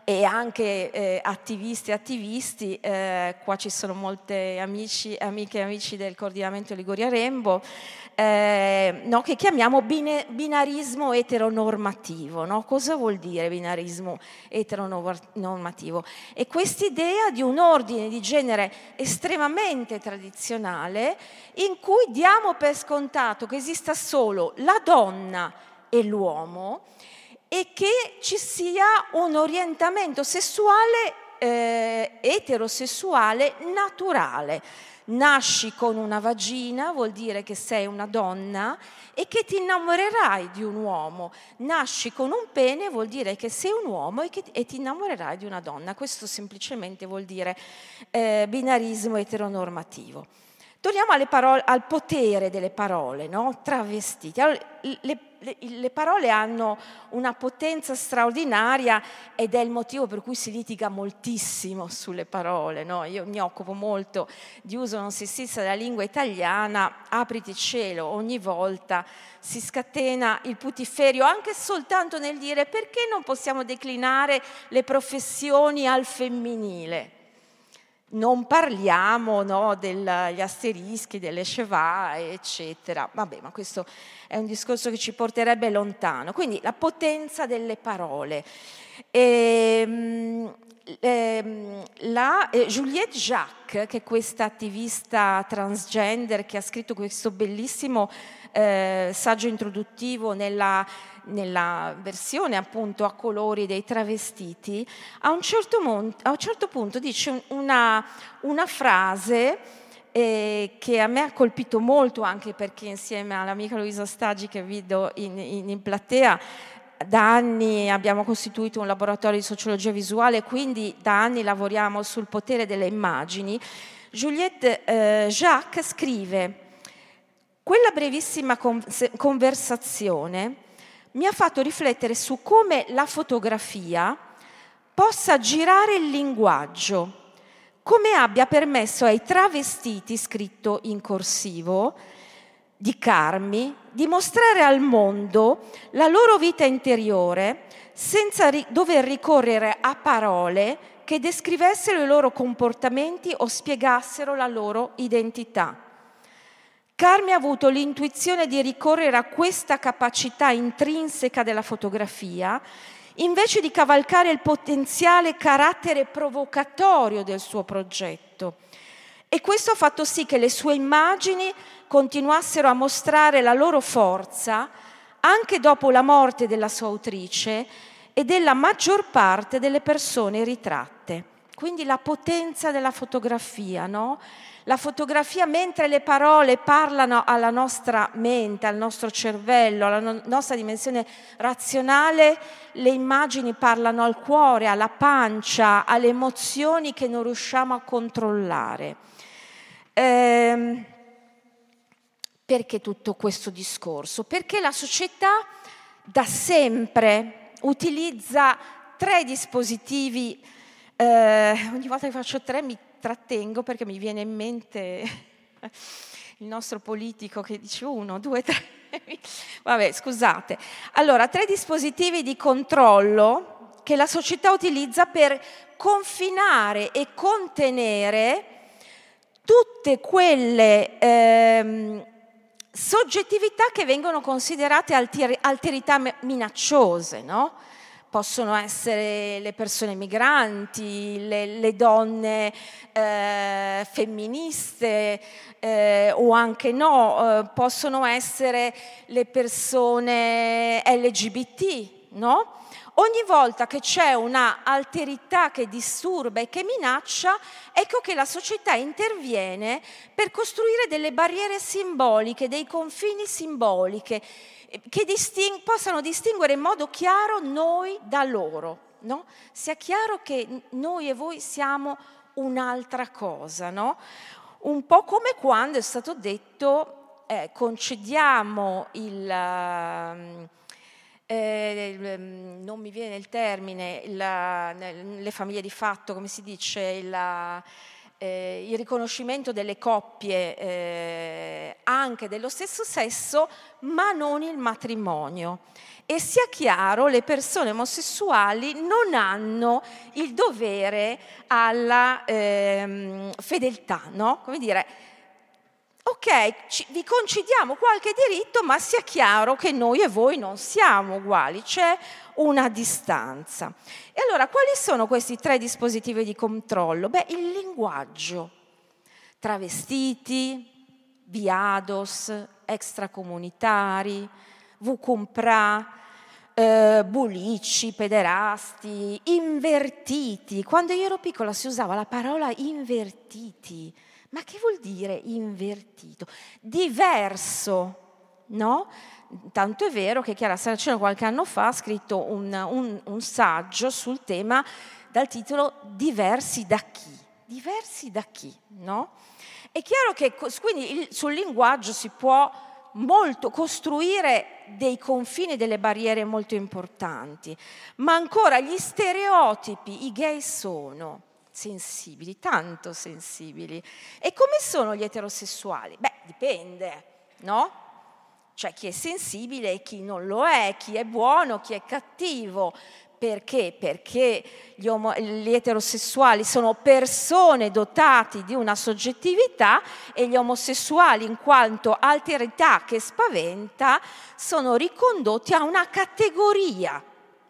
e anche eh, attivisti e attivisti, eh, qua ci sono molte amici, amiche e amici del coordinamento Liguria Rainbow, eh, no, che chiamiamo bine, binarismo eteronormativo. No? Cosa vuol dire binarismo eteronormativo? E quest'idea di un ordine di genere estremamente tradizionale in cui diamo per scontato che esista solo la donna e l'uomo, e che ci sia un orientamento sessuale, eh, eterosessuale, naturale. Nasci con una vagina, vuol dire che sei una donna e che ti innamorerai di un uomo. Nasci con un pene, vuol dire che sei un uomo e che e ti innamorerai di una donna. Questo semplicemente vuol dire eh, binarismo eteronormativo. Torniamo alle parole, al potere delle parole, no? Travestiti. Allora, le, le, le parole hanno una potenza straordinaria ed è il motivo per cui si litiga moltissimo sulle parole, no? Io mi occupo molto di uso non sessista della lingua italiana, apriti cielo, ogni volta si scatena il putiferio, anche soltanto nel dire perché non possiamo declinare le professioni al femminile. Non parliamo, no, degli asterischi, delle cheva, eccetera. Vabbè, ma questo è un discorso che ci porterebbe lontano. Quindi la potenza delle parole. E, e, la, eh, Juliet Jacques, che è questa attivista transgender che ha scritto questo bellissimo eh, saggio introduttivo nella... nella versione appunto a colori dei Travestiti, a un certo, a un certo punto dice una, una frase eh, che a me ha colpito molto, anche perché insieme all'amica Luisa Staggi, che vedo in, in, in platea, da anni abbiamo costituito un laboratorio di sociologia visuale, quindi da anni lavoriamo sul potere delle immagini. Juliet eh, Jacques scrive: quella brevissima con conversazione mi ha fatto riflettere su come la fotografia possa girare il linguaggio, come abbia permesso ai travestiti, scritto in corsivo, di Carmi, di mostrare al mondo la loro vita interiore senza ri- dover ricorrere a parole che descrivessero i loro comportamenti o spiegassero la loro identità. Carmi ha avuto l'intuizione di ricorrere a questa capacità intrinseca della fotografia invece di cavalcare il potenziale carattere provocatorio del suo progetto. E questo ha fatto sì che le sue immagini continuassero a mostrare la loro forza anche dopo la morte della sua autrice e della maggior parte delle persone ritratte. Quindi la potenza della fotografia, no? La fotografia, mentre le parole parlano alla nostra mente, al nostro cervello, alla no nostra dimensione razionale, le immagini parlano al cuore, alla pancia, alle emozioni che non riusciamo a controllare. Ehm, perché tutto questo discorso? Perché la società da sempre utilizza tre dispositivi. Eh, ogni volta che faccio tre mi trattengo perché mi viene in mente il nostro politico che dice uno, due, tre. Vabbè, scusate. Allora, tre dispositivi di controllo che la società utilizza per confinare e contenere tutte quelle ehm, soggettività che vengono considerate alter- alterità minacciose, no? Possono essere le persone migranti, le, le donne eh, femministe eh, o anche no, eh, possono essere le persone L G B T, no? Ogni volta che c'è una alterità che disturba e che minaccia, ecco che la società interviene per costruire delle barriere simboliche, dei confini simboliche, che disting- possano distinguere in modo chiaro noi da loro. No? Sia chiaro che noi e voi siamo un'altra cosa, no? Un po' come quando è stato detto eh, concediamo il... Eh, non mi viene il termine, la, le famiglie di fatto, come si dice, la, eh, il riconoscimento delle coppie eh, anche dello stesso sesso, ma non il matrimonio. E sia chiaro, le persone omosessuali non hanno il dovere alla eh, fedeltà, no? Come dire, ok, ci, vi concediamo qualche diritto, ma sia chiaro che noi e voi non siamo uguali, c'è una distanza. E allora, quali sono questi tre dispositivi di controllo? Beh, il linguaggio, travestiti, biados, extracomunitari, vucumprà, eh, bulici, pederasti, invertiti. Quando io ero piccola si usava la parola invertiti. Ma che vuol dire invertito? Diverso, no? Tanto è vero che Chiara Saraceno qualche anno fa ha scritto un, un, un saggio sul tema dal titolo Diversi da chi? Diversi da chi, no? È chiaro che quindi il, sul linguaggio si può molto costruire dei confini, delle barriere molto importanti, ma ancora gli stereotipi, i gay sono... sensibili, tanto sensibili. E come sono gli eterosessuali? Beh, dipende, no? C'è chi è sensibile e chi non lo è, chi è buono, chi è cattivo. Perché? Perché gli, omo- gli eterosessuali sono persone dotate di una soggettività e gli omosessuali, in quanto alterità che spaventa, sono ricondotti a una categoria,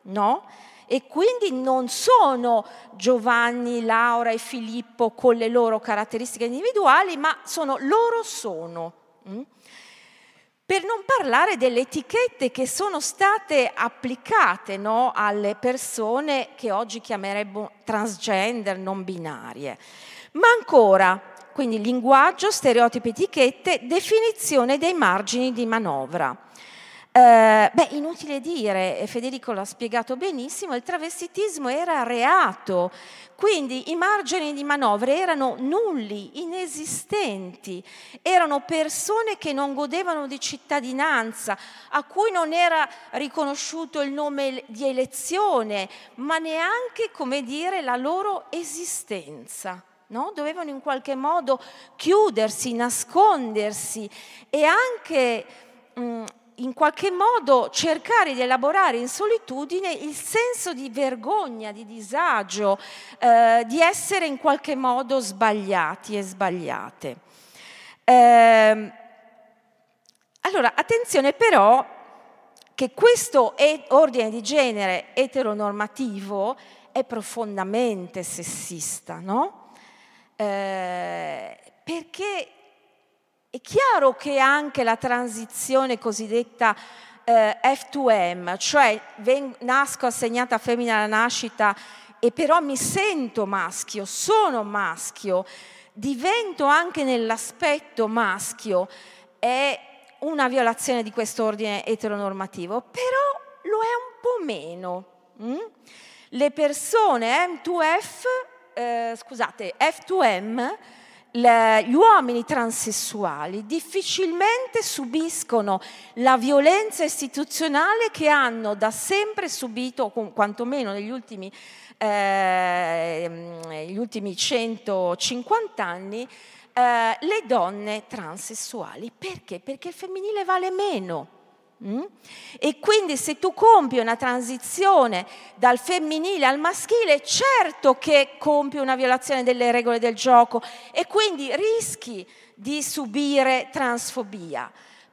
no? E quindi non sono Giovanni, Laura e Filippo con le loro caratteristiche individuali, ma sono loro sono. Per non parlare delle etichette che sono state applicate, no, alle persone che oggi chiameremmo transgender, non binarie. Ma ancora, quindi linguaggio, stereotipi, etichette, definizione dei margini di manovra. Eh, beh, inutile dire, Federico l'ha spiegato benissimo, il travestitismo era reato, quindi i margini di manovra erano nulli, inesistenti, erano persone che non godevano di cittadinanza, a cui non era riconosciuto il nome di elezione, ma neanche, come dire, la loro esistenza. No? Dovevano in qualche modo chiudersi, nascondersi e anche... Mh, in qualche modo cercare di elaborare in solitudine il senso di vergogna, di disagio, eh, di essere in qualche modo sbagliati e sbagliate. Eh, allora, attenzione però che questo et- ordine di genere eteronormativo è profondamente sessista, no? Eh, perché... È chiaro che anche la transizione cosiddetta eh, F due M, cioè veng- nasco assegnata a femmina alla nascita e però mi sento maschio, sono maschio, divento anche nell'aspetto maschio, è una violazione di questo ordine eteronormativo, però lo è un po' meno. Mm? Le persone M due F, eh, scusate, F due M, gli uomini transessuali difficilmente subiscono la violenza istituzionale che hanno da sempre subito, quantomeno negli ultimi, eh, gli ultimi centocinquanta anni, eh, le donne transessuali. Perché? Perché il femminile vale meno. Mm? E quindi se tu compi una transizione dal femminile al maschile, certo che compi una violazione delle regole del gioco e quindi rischi di subire transfobia,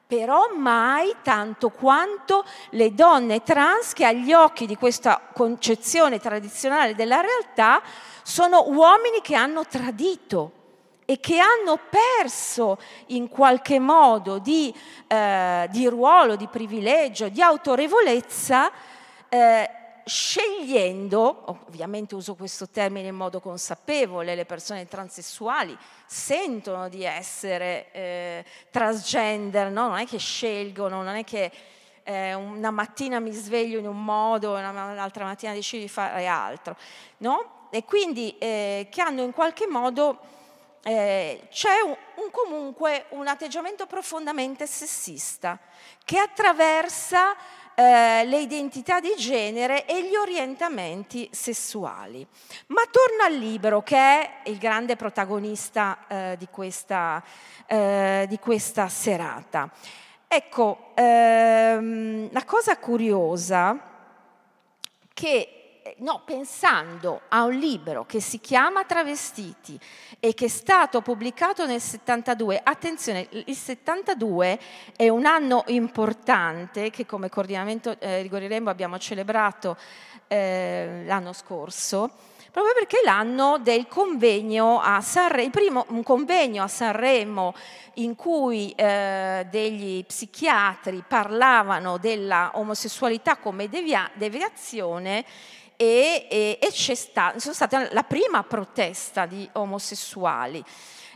però mai tanto quanto le donne trans che agli occhi di questa concezione tradizionale della realtà sono uomini che hanno tradito e che hanno perso in qualche modo di, eh, di ruolo, di privilegio, di autorevolezza, eh, scegliendo, ovviamente uso questo termine in modo consapevole, le persone transessuali sentono di essere eh, transgender, no? Non è che scelgono, non è che eh, una mattina mi sveglio in un modo, l'altra mattina decido di fare altro, no? E quindi eh, che hanno in qualche modo, eh, c'è un, un, comunque un atteggiamento profondamente sessista che attraversa Eh, le identità di genere e gli orientamenti sessuali. Ma torno al libro, che è il grande protagonista eh, di, questa, eh, di questa serata. Ecco, ehm, la cosa curiosa che, no, pensando a un libro che si chiama Travestiti e che è stato pubblicato nel settantadue, attenzione, il settantadue è un anno importante che come coordinamento eh, Liguria Rainbow abbiamo celebrato eh, l'anno scorso, proprio perché è l'anno del convegno a Sanremo, il primo un convegno a Sanremo in cui eh, degli psichiatri parlavano della omosessualità come devia- deviazione e, e, e c'è sta, sono stata la prima protesta di omosessuali.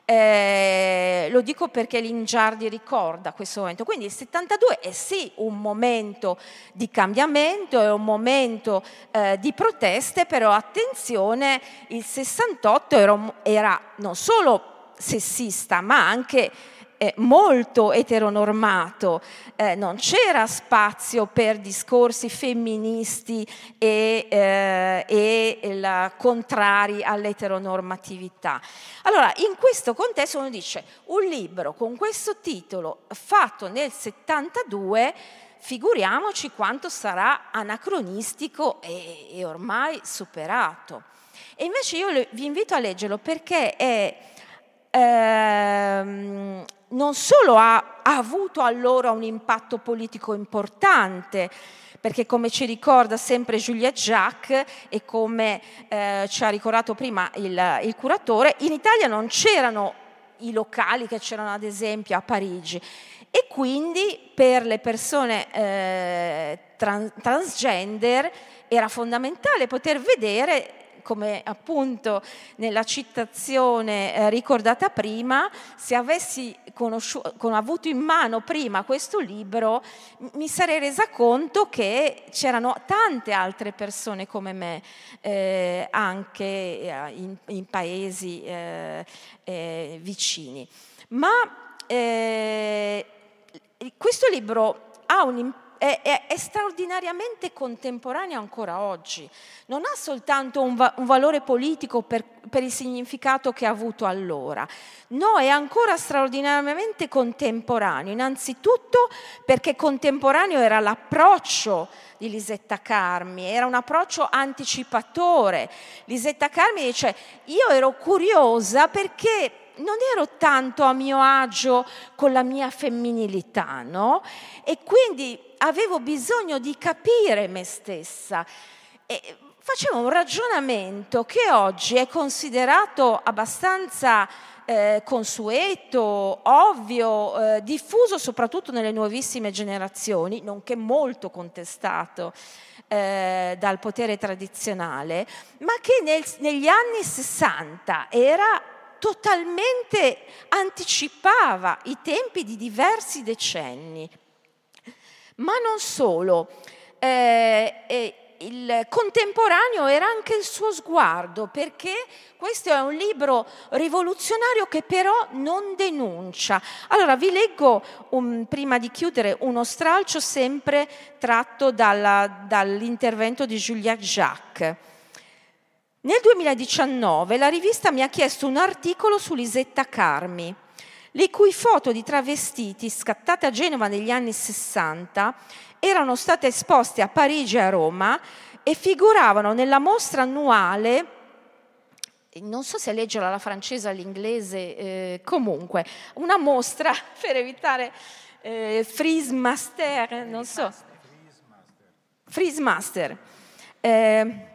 Eh, lo dico perché Lingiardi ricorda questo momento, quindi il settantadue è sì un momento di cambiamento, è un momento eh, di proteste, però attenzione, il sessantotto era, era non solo sessista ma anche Eh, molto eteronormato, eh, non c'era spazio per discorsi femministi e, eh, e la, contrari all'eteronormatività. Allora, in questo contesto uno dice, un libro con questo titolo fatto nel settantadue, figuriamoci quanto sarà anacronistico e, e ormai superato. E invece io le, vi invito a leggerlo perché è... Ehm, non solo ha, ha avuto allora un impatto politico importante, perché come ci ricorda sempre Juliet Jacques e come eh, ci ha ricordato prima il, il curatore, in Italia non c'erano i locali che c'erano ad esempio a Parigi, e quindi per le persone eh, trans- transgender era fondamentale poter vedere, come appunto nella citazione eh, ricordata prima, se avessi conosciuto, con, avuto in mano prima questo libro, mi sarei resa conto che c'erano tante altre persone come me, eh, anche eh, in, in paesi eh, eh, vicini. Ma eh, questo libro ha un impatto, È, è, è straordinariamente contemporanea ancora oggi, non ha soltanto un, va- un valore politico per, per il significato che ha avuto allora, no, è ancora straordinariamente contemporaneo, innanzitutto perché contemporaneo era l'approccio di Lisetta Carmi, era un approccio anticipatore. Lisetta Carmi dice, io ero curiosa perché non ero tanto a mio agio con la mia femminilità, no? E quindi avevo bisogno di capire me stessa. E facevo un ragionamento che oggi è considerato abbastanza eh, consueto, ovvio, eh, diffuso soprattutto nelle nuovissime generazioni, nonché molto contestato eh, dal potere tradizionale, ma che nel, negli anni sessanta era totalmente, anticipava i tempi di diversi decenni. Ma non solo, eh, eh, il contemporaneo era anche il suo sguardo, perché questo è un libro rivoluzionario che però non denuncia. Allora vi leggo, um, prima di chiudere, uno stralcio sempre tratto dalla, dall'intervento di Juliet Jacques. Nel duemiladiciannove la rivista mi ha chiesto un articolo su Lisetta Carmi, le cui foto di travestiti scattate a Genova negli anni sessanta erano state esposte a Parigi e a Roma e figuravano nella mostra annuale, non so se leggerla alla francese, all'inglese, eh, comunque, una mostra per evitare eh, Frismaster, non so. Frismaster. Eh,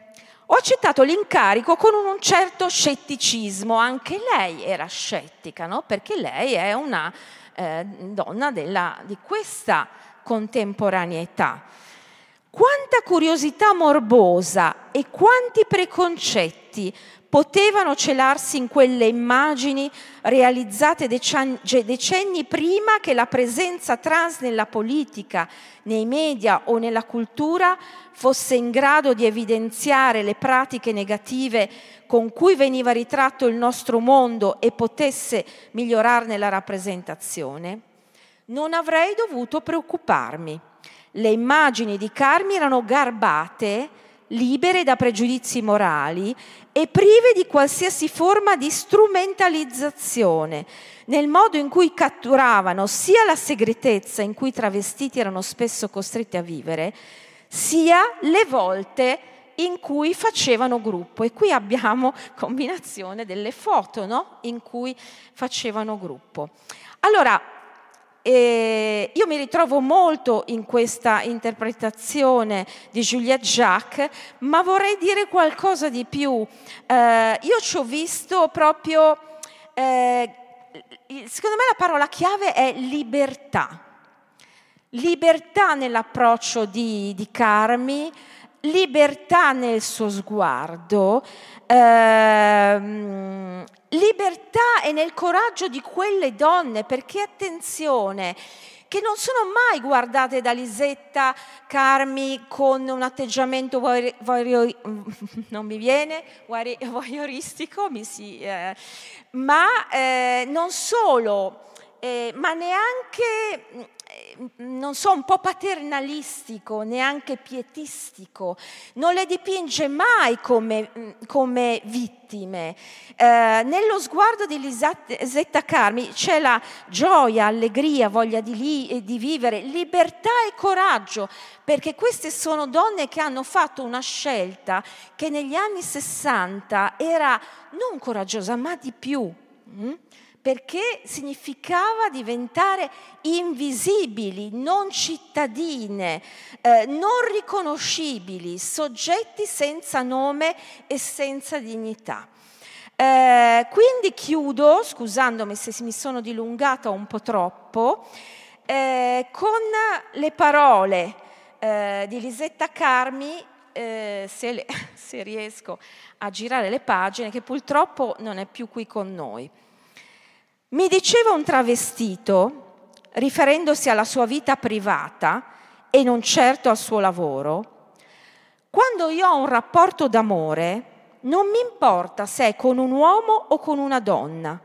Ho accettato l'incarico con un certo scetticismo, anche lei era scettica, no? Perché lei è una eh, donna della, di questa contemporaneità. Quanta curiosità morbosa e quanti preconcetti potevano celarsi in quelle immagini realizzate decenni prima che la presenza trans nella politica, nei media o nella cultura fosse in grado di evidenziare le pratiche negative con cui veniva ritratto il nostro mondo e potesse migliorarne la rappresentazione? Non avrei dovuto preoccuparmi. Le immagini di Carmi erano garbate, libere da pregiudizi morali e prive di qualsiasi forma di strumentalizzazione, nel modo in cui catturavano sia la segretezza in cui i travestiti erano spesso costretti a vivere, sia le volte in cui facevano gruppo. E qui abbiamo combinazione delle foto, no? In cui facevano gruppo. Allora, E io mi ritrovo molto in questa interpretazione di Juliet Jacques, ma vorrei dire qualcosa di più. Eh, io ci ho visto proprio, eh, secondo me la parola chiave è libertà. Libertà nell'approccio di, di Carmi, libertà nel suo sguardo, ehm, libertà e nel coraggio di quelle donne, perché attenzione, che non sono mai guardate da Lisetta Carmi con un atteggiamento voyeur, voyeur, non mi viene, voyeuristico, mi si, eh, ma eh, non solo, eh, ma neanche... non so, un po' paternalistico, neanche pietistico, non le dipinge mai come, come vittime. Eh, nello sguardo di Lisetta Carmi c'è la gioia, allegria, voglia di, li, di vivere, libertà e coraggio, perché queste sono donne che hanno fatto una scelta che negli anni sessanta era non coraggiosa, ma di più. Mm? Perché significava diventare invisibili, non cittadine, eh, non riconoscibili, soggetti senza nome e senza dignità. Eh, quindi chiudo, scusandomi se mi sono dilungata un po' troppo, eh, con le parole eh, di Lisetta Carmi, eh, se, le, se riesco a girare le pagine, che purtroppo non è più qui con noi. Mi diceva un travestito, riferendosi alla sua vita privata e non certo al suo lavoro, quando io ho un rapporto d'amore non mi importa se è con un uomo o con una donna.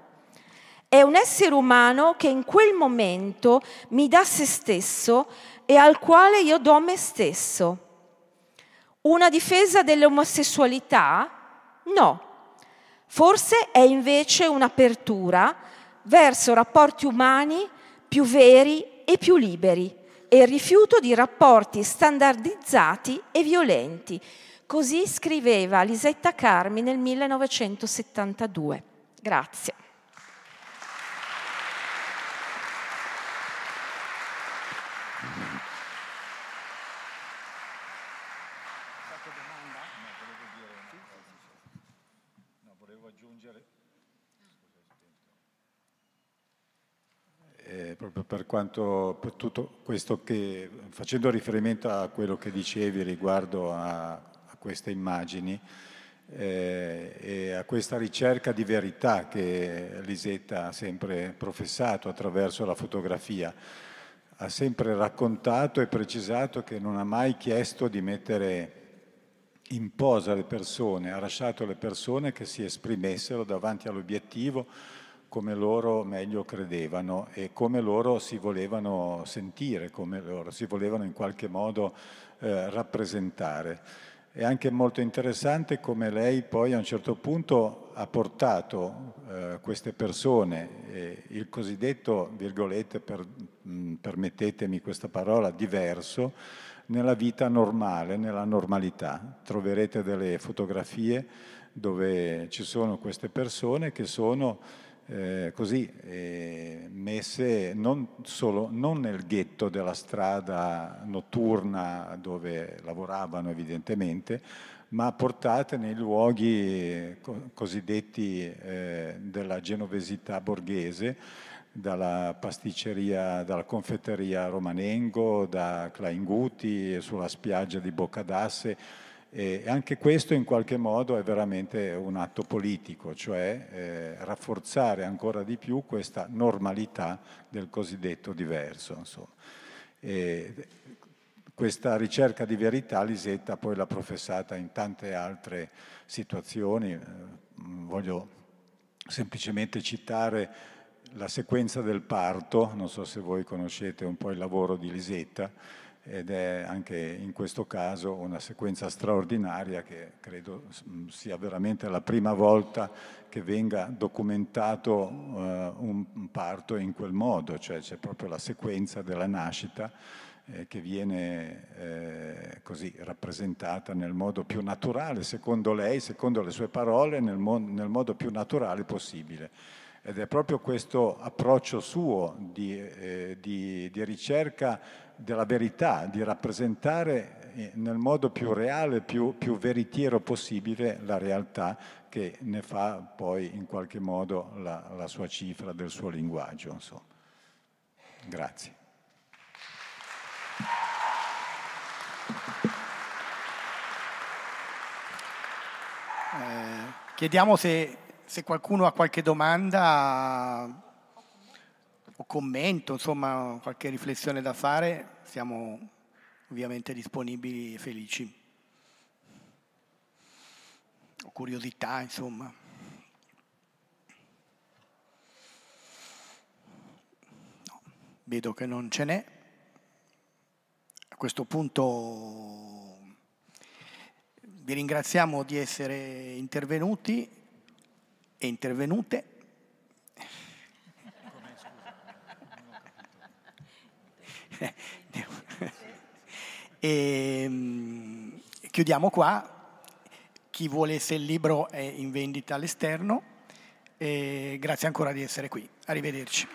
È un essere umano che in quel momento mi dà se stesso e al quale io do me stesso. Una difesa dell'omosessualità? No. Forse è invece un'apertura verso rapporti umani più veri e più liberi e il rifiuto di rapporti standardizzati e violenti. Così scriveva Lisetta Carmi nel millenovecentosettantadue. Grazie. Proprio per quanto, per tutto questo che, facendo riferimento a quello che dicevi riguardo a, a queste immagini eh, e a questa ricerca di verità che Lisetta ha sempre professato attraverso la fotografia, ha sempre raccontato e precisato che non ha mai chiesto di mettere in posa le persone, ha lasciato le persone che si esprimessero davanti all'obiettivo come loro meglio credevano e come loro si volevano sentire, come loro si volevano in qualche modo eh, rappresentare. È anche molto interessante come lei poi a un certo punto ha portato eh, queste persone, eh, il cosiddetto, virgolette, per, mh, permettetemi questa parola, diverso, nella vita normale, nella normalità. Troverete delle fotografie dove ci sono queste persone che sono... Eh, così eh, messe non solo non nel ghetto della strada notturna dove lavoravano evidentemente, ma portate nei luoghi cosiddetti eh, della genovesità borghese, dalla pasticceria, dalla confetteria Romanengo, da Kleinguti, sulla spiaggia di Boccadasse. E anche questo in qualche modo è veramente un atto politico, cioè eh, rafforzare ancora di più questa normalità del cosiddetto diverso, insomma. E questa ricerca di verità Lisetta poi l'ha professata in tante altre situazioni. Voglio semplicemente citare la sequenza del parto, non so se voi conoscete un po' il lavoro di Lisetta, ed è anche in questo caso una sequenza straordinaria che credo sia veramente la prima volta che venga documentato uh, un parto in quel modo, cioè c'è proprio la sequenza della nascita eh, che viene eh, così rappresentata nel modo più naturale, secondo lei, secondo le sue parole, nel, mo- nel modo più naturale possibile. Ed è proprio questo approccio suo di, eh, di, di ricerca della verità, di rappresentare nel modo più reale, più, più veritiero possibile la realtà, che ne fa poi in qualche modo la, la sua cifra del suo linguaggio, insomma. Grazie. Eh, chiediamo se, se qualcuno ha qualche domanda o commento, insomma, qualche riflessione da fare. Siamo ovviamente disponibili e felici. O curiosità, insomma. No, vedo che non ce n'è. A questo punto vi ringraziamo di essere intervenuti e intervenute. E, um, chiudiamo qua. Chi volesse il libro è in vendita all'esterno. E grazie ancora di essere qui. Arrivederci.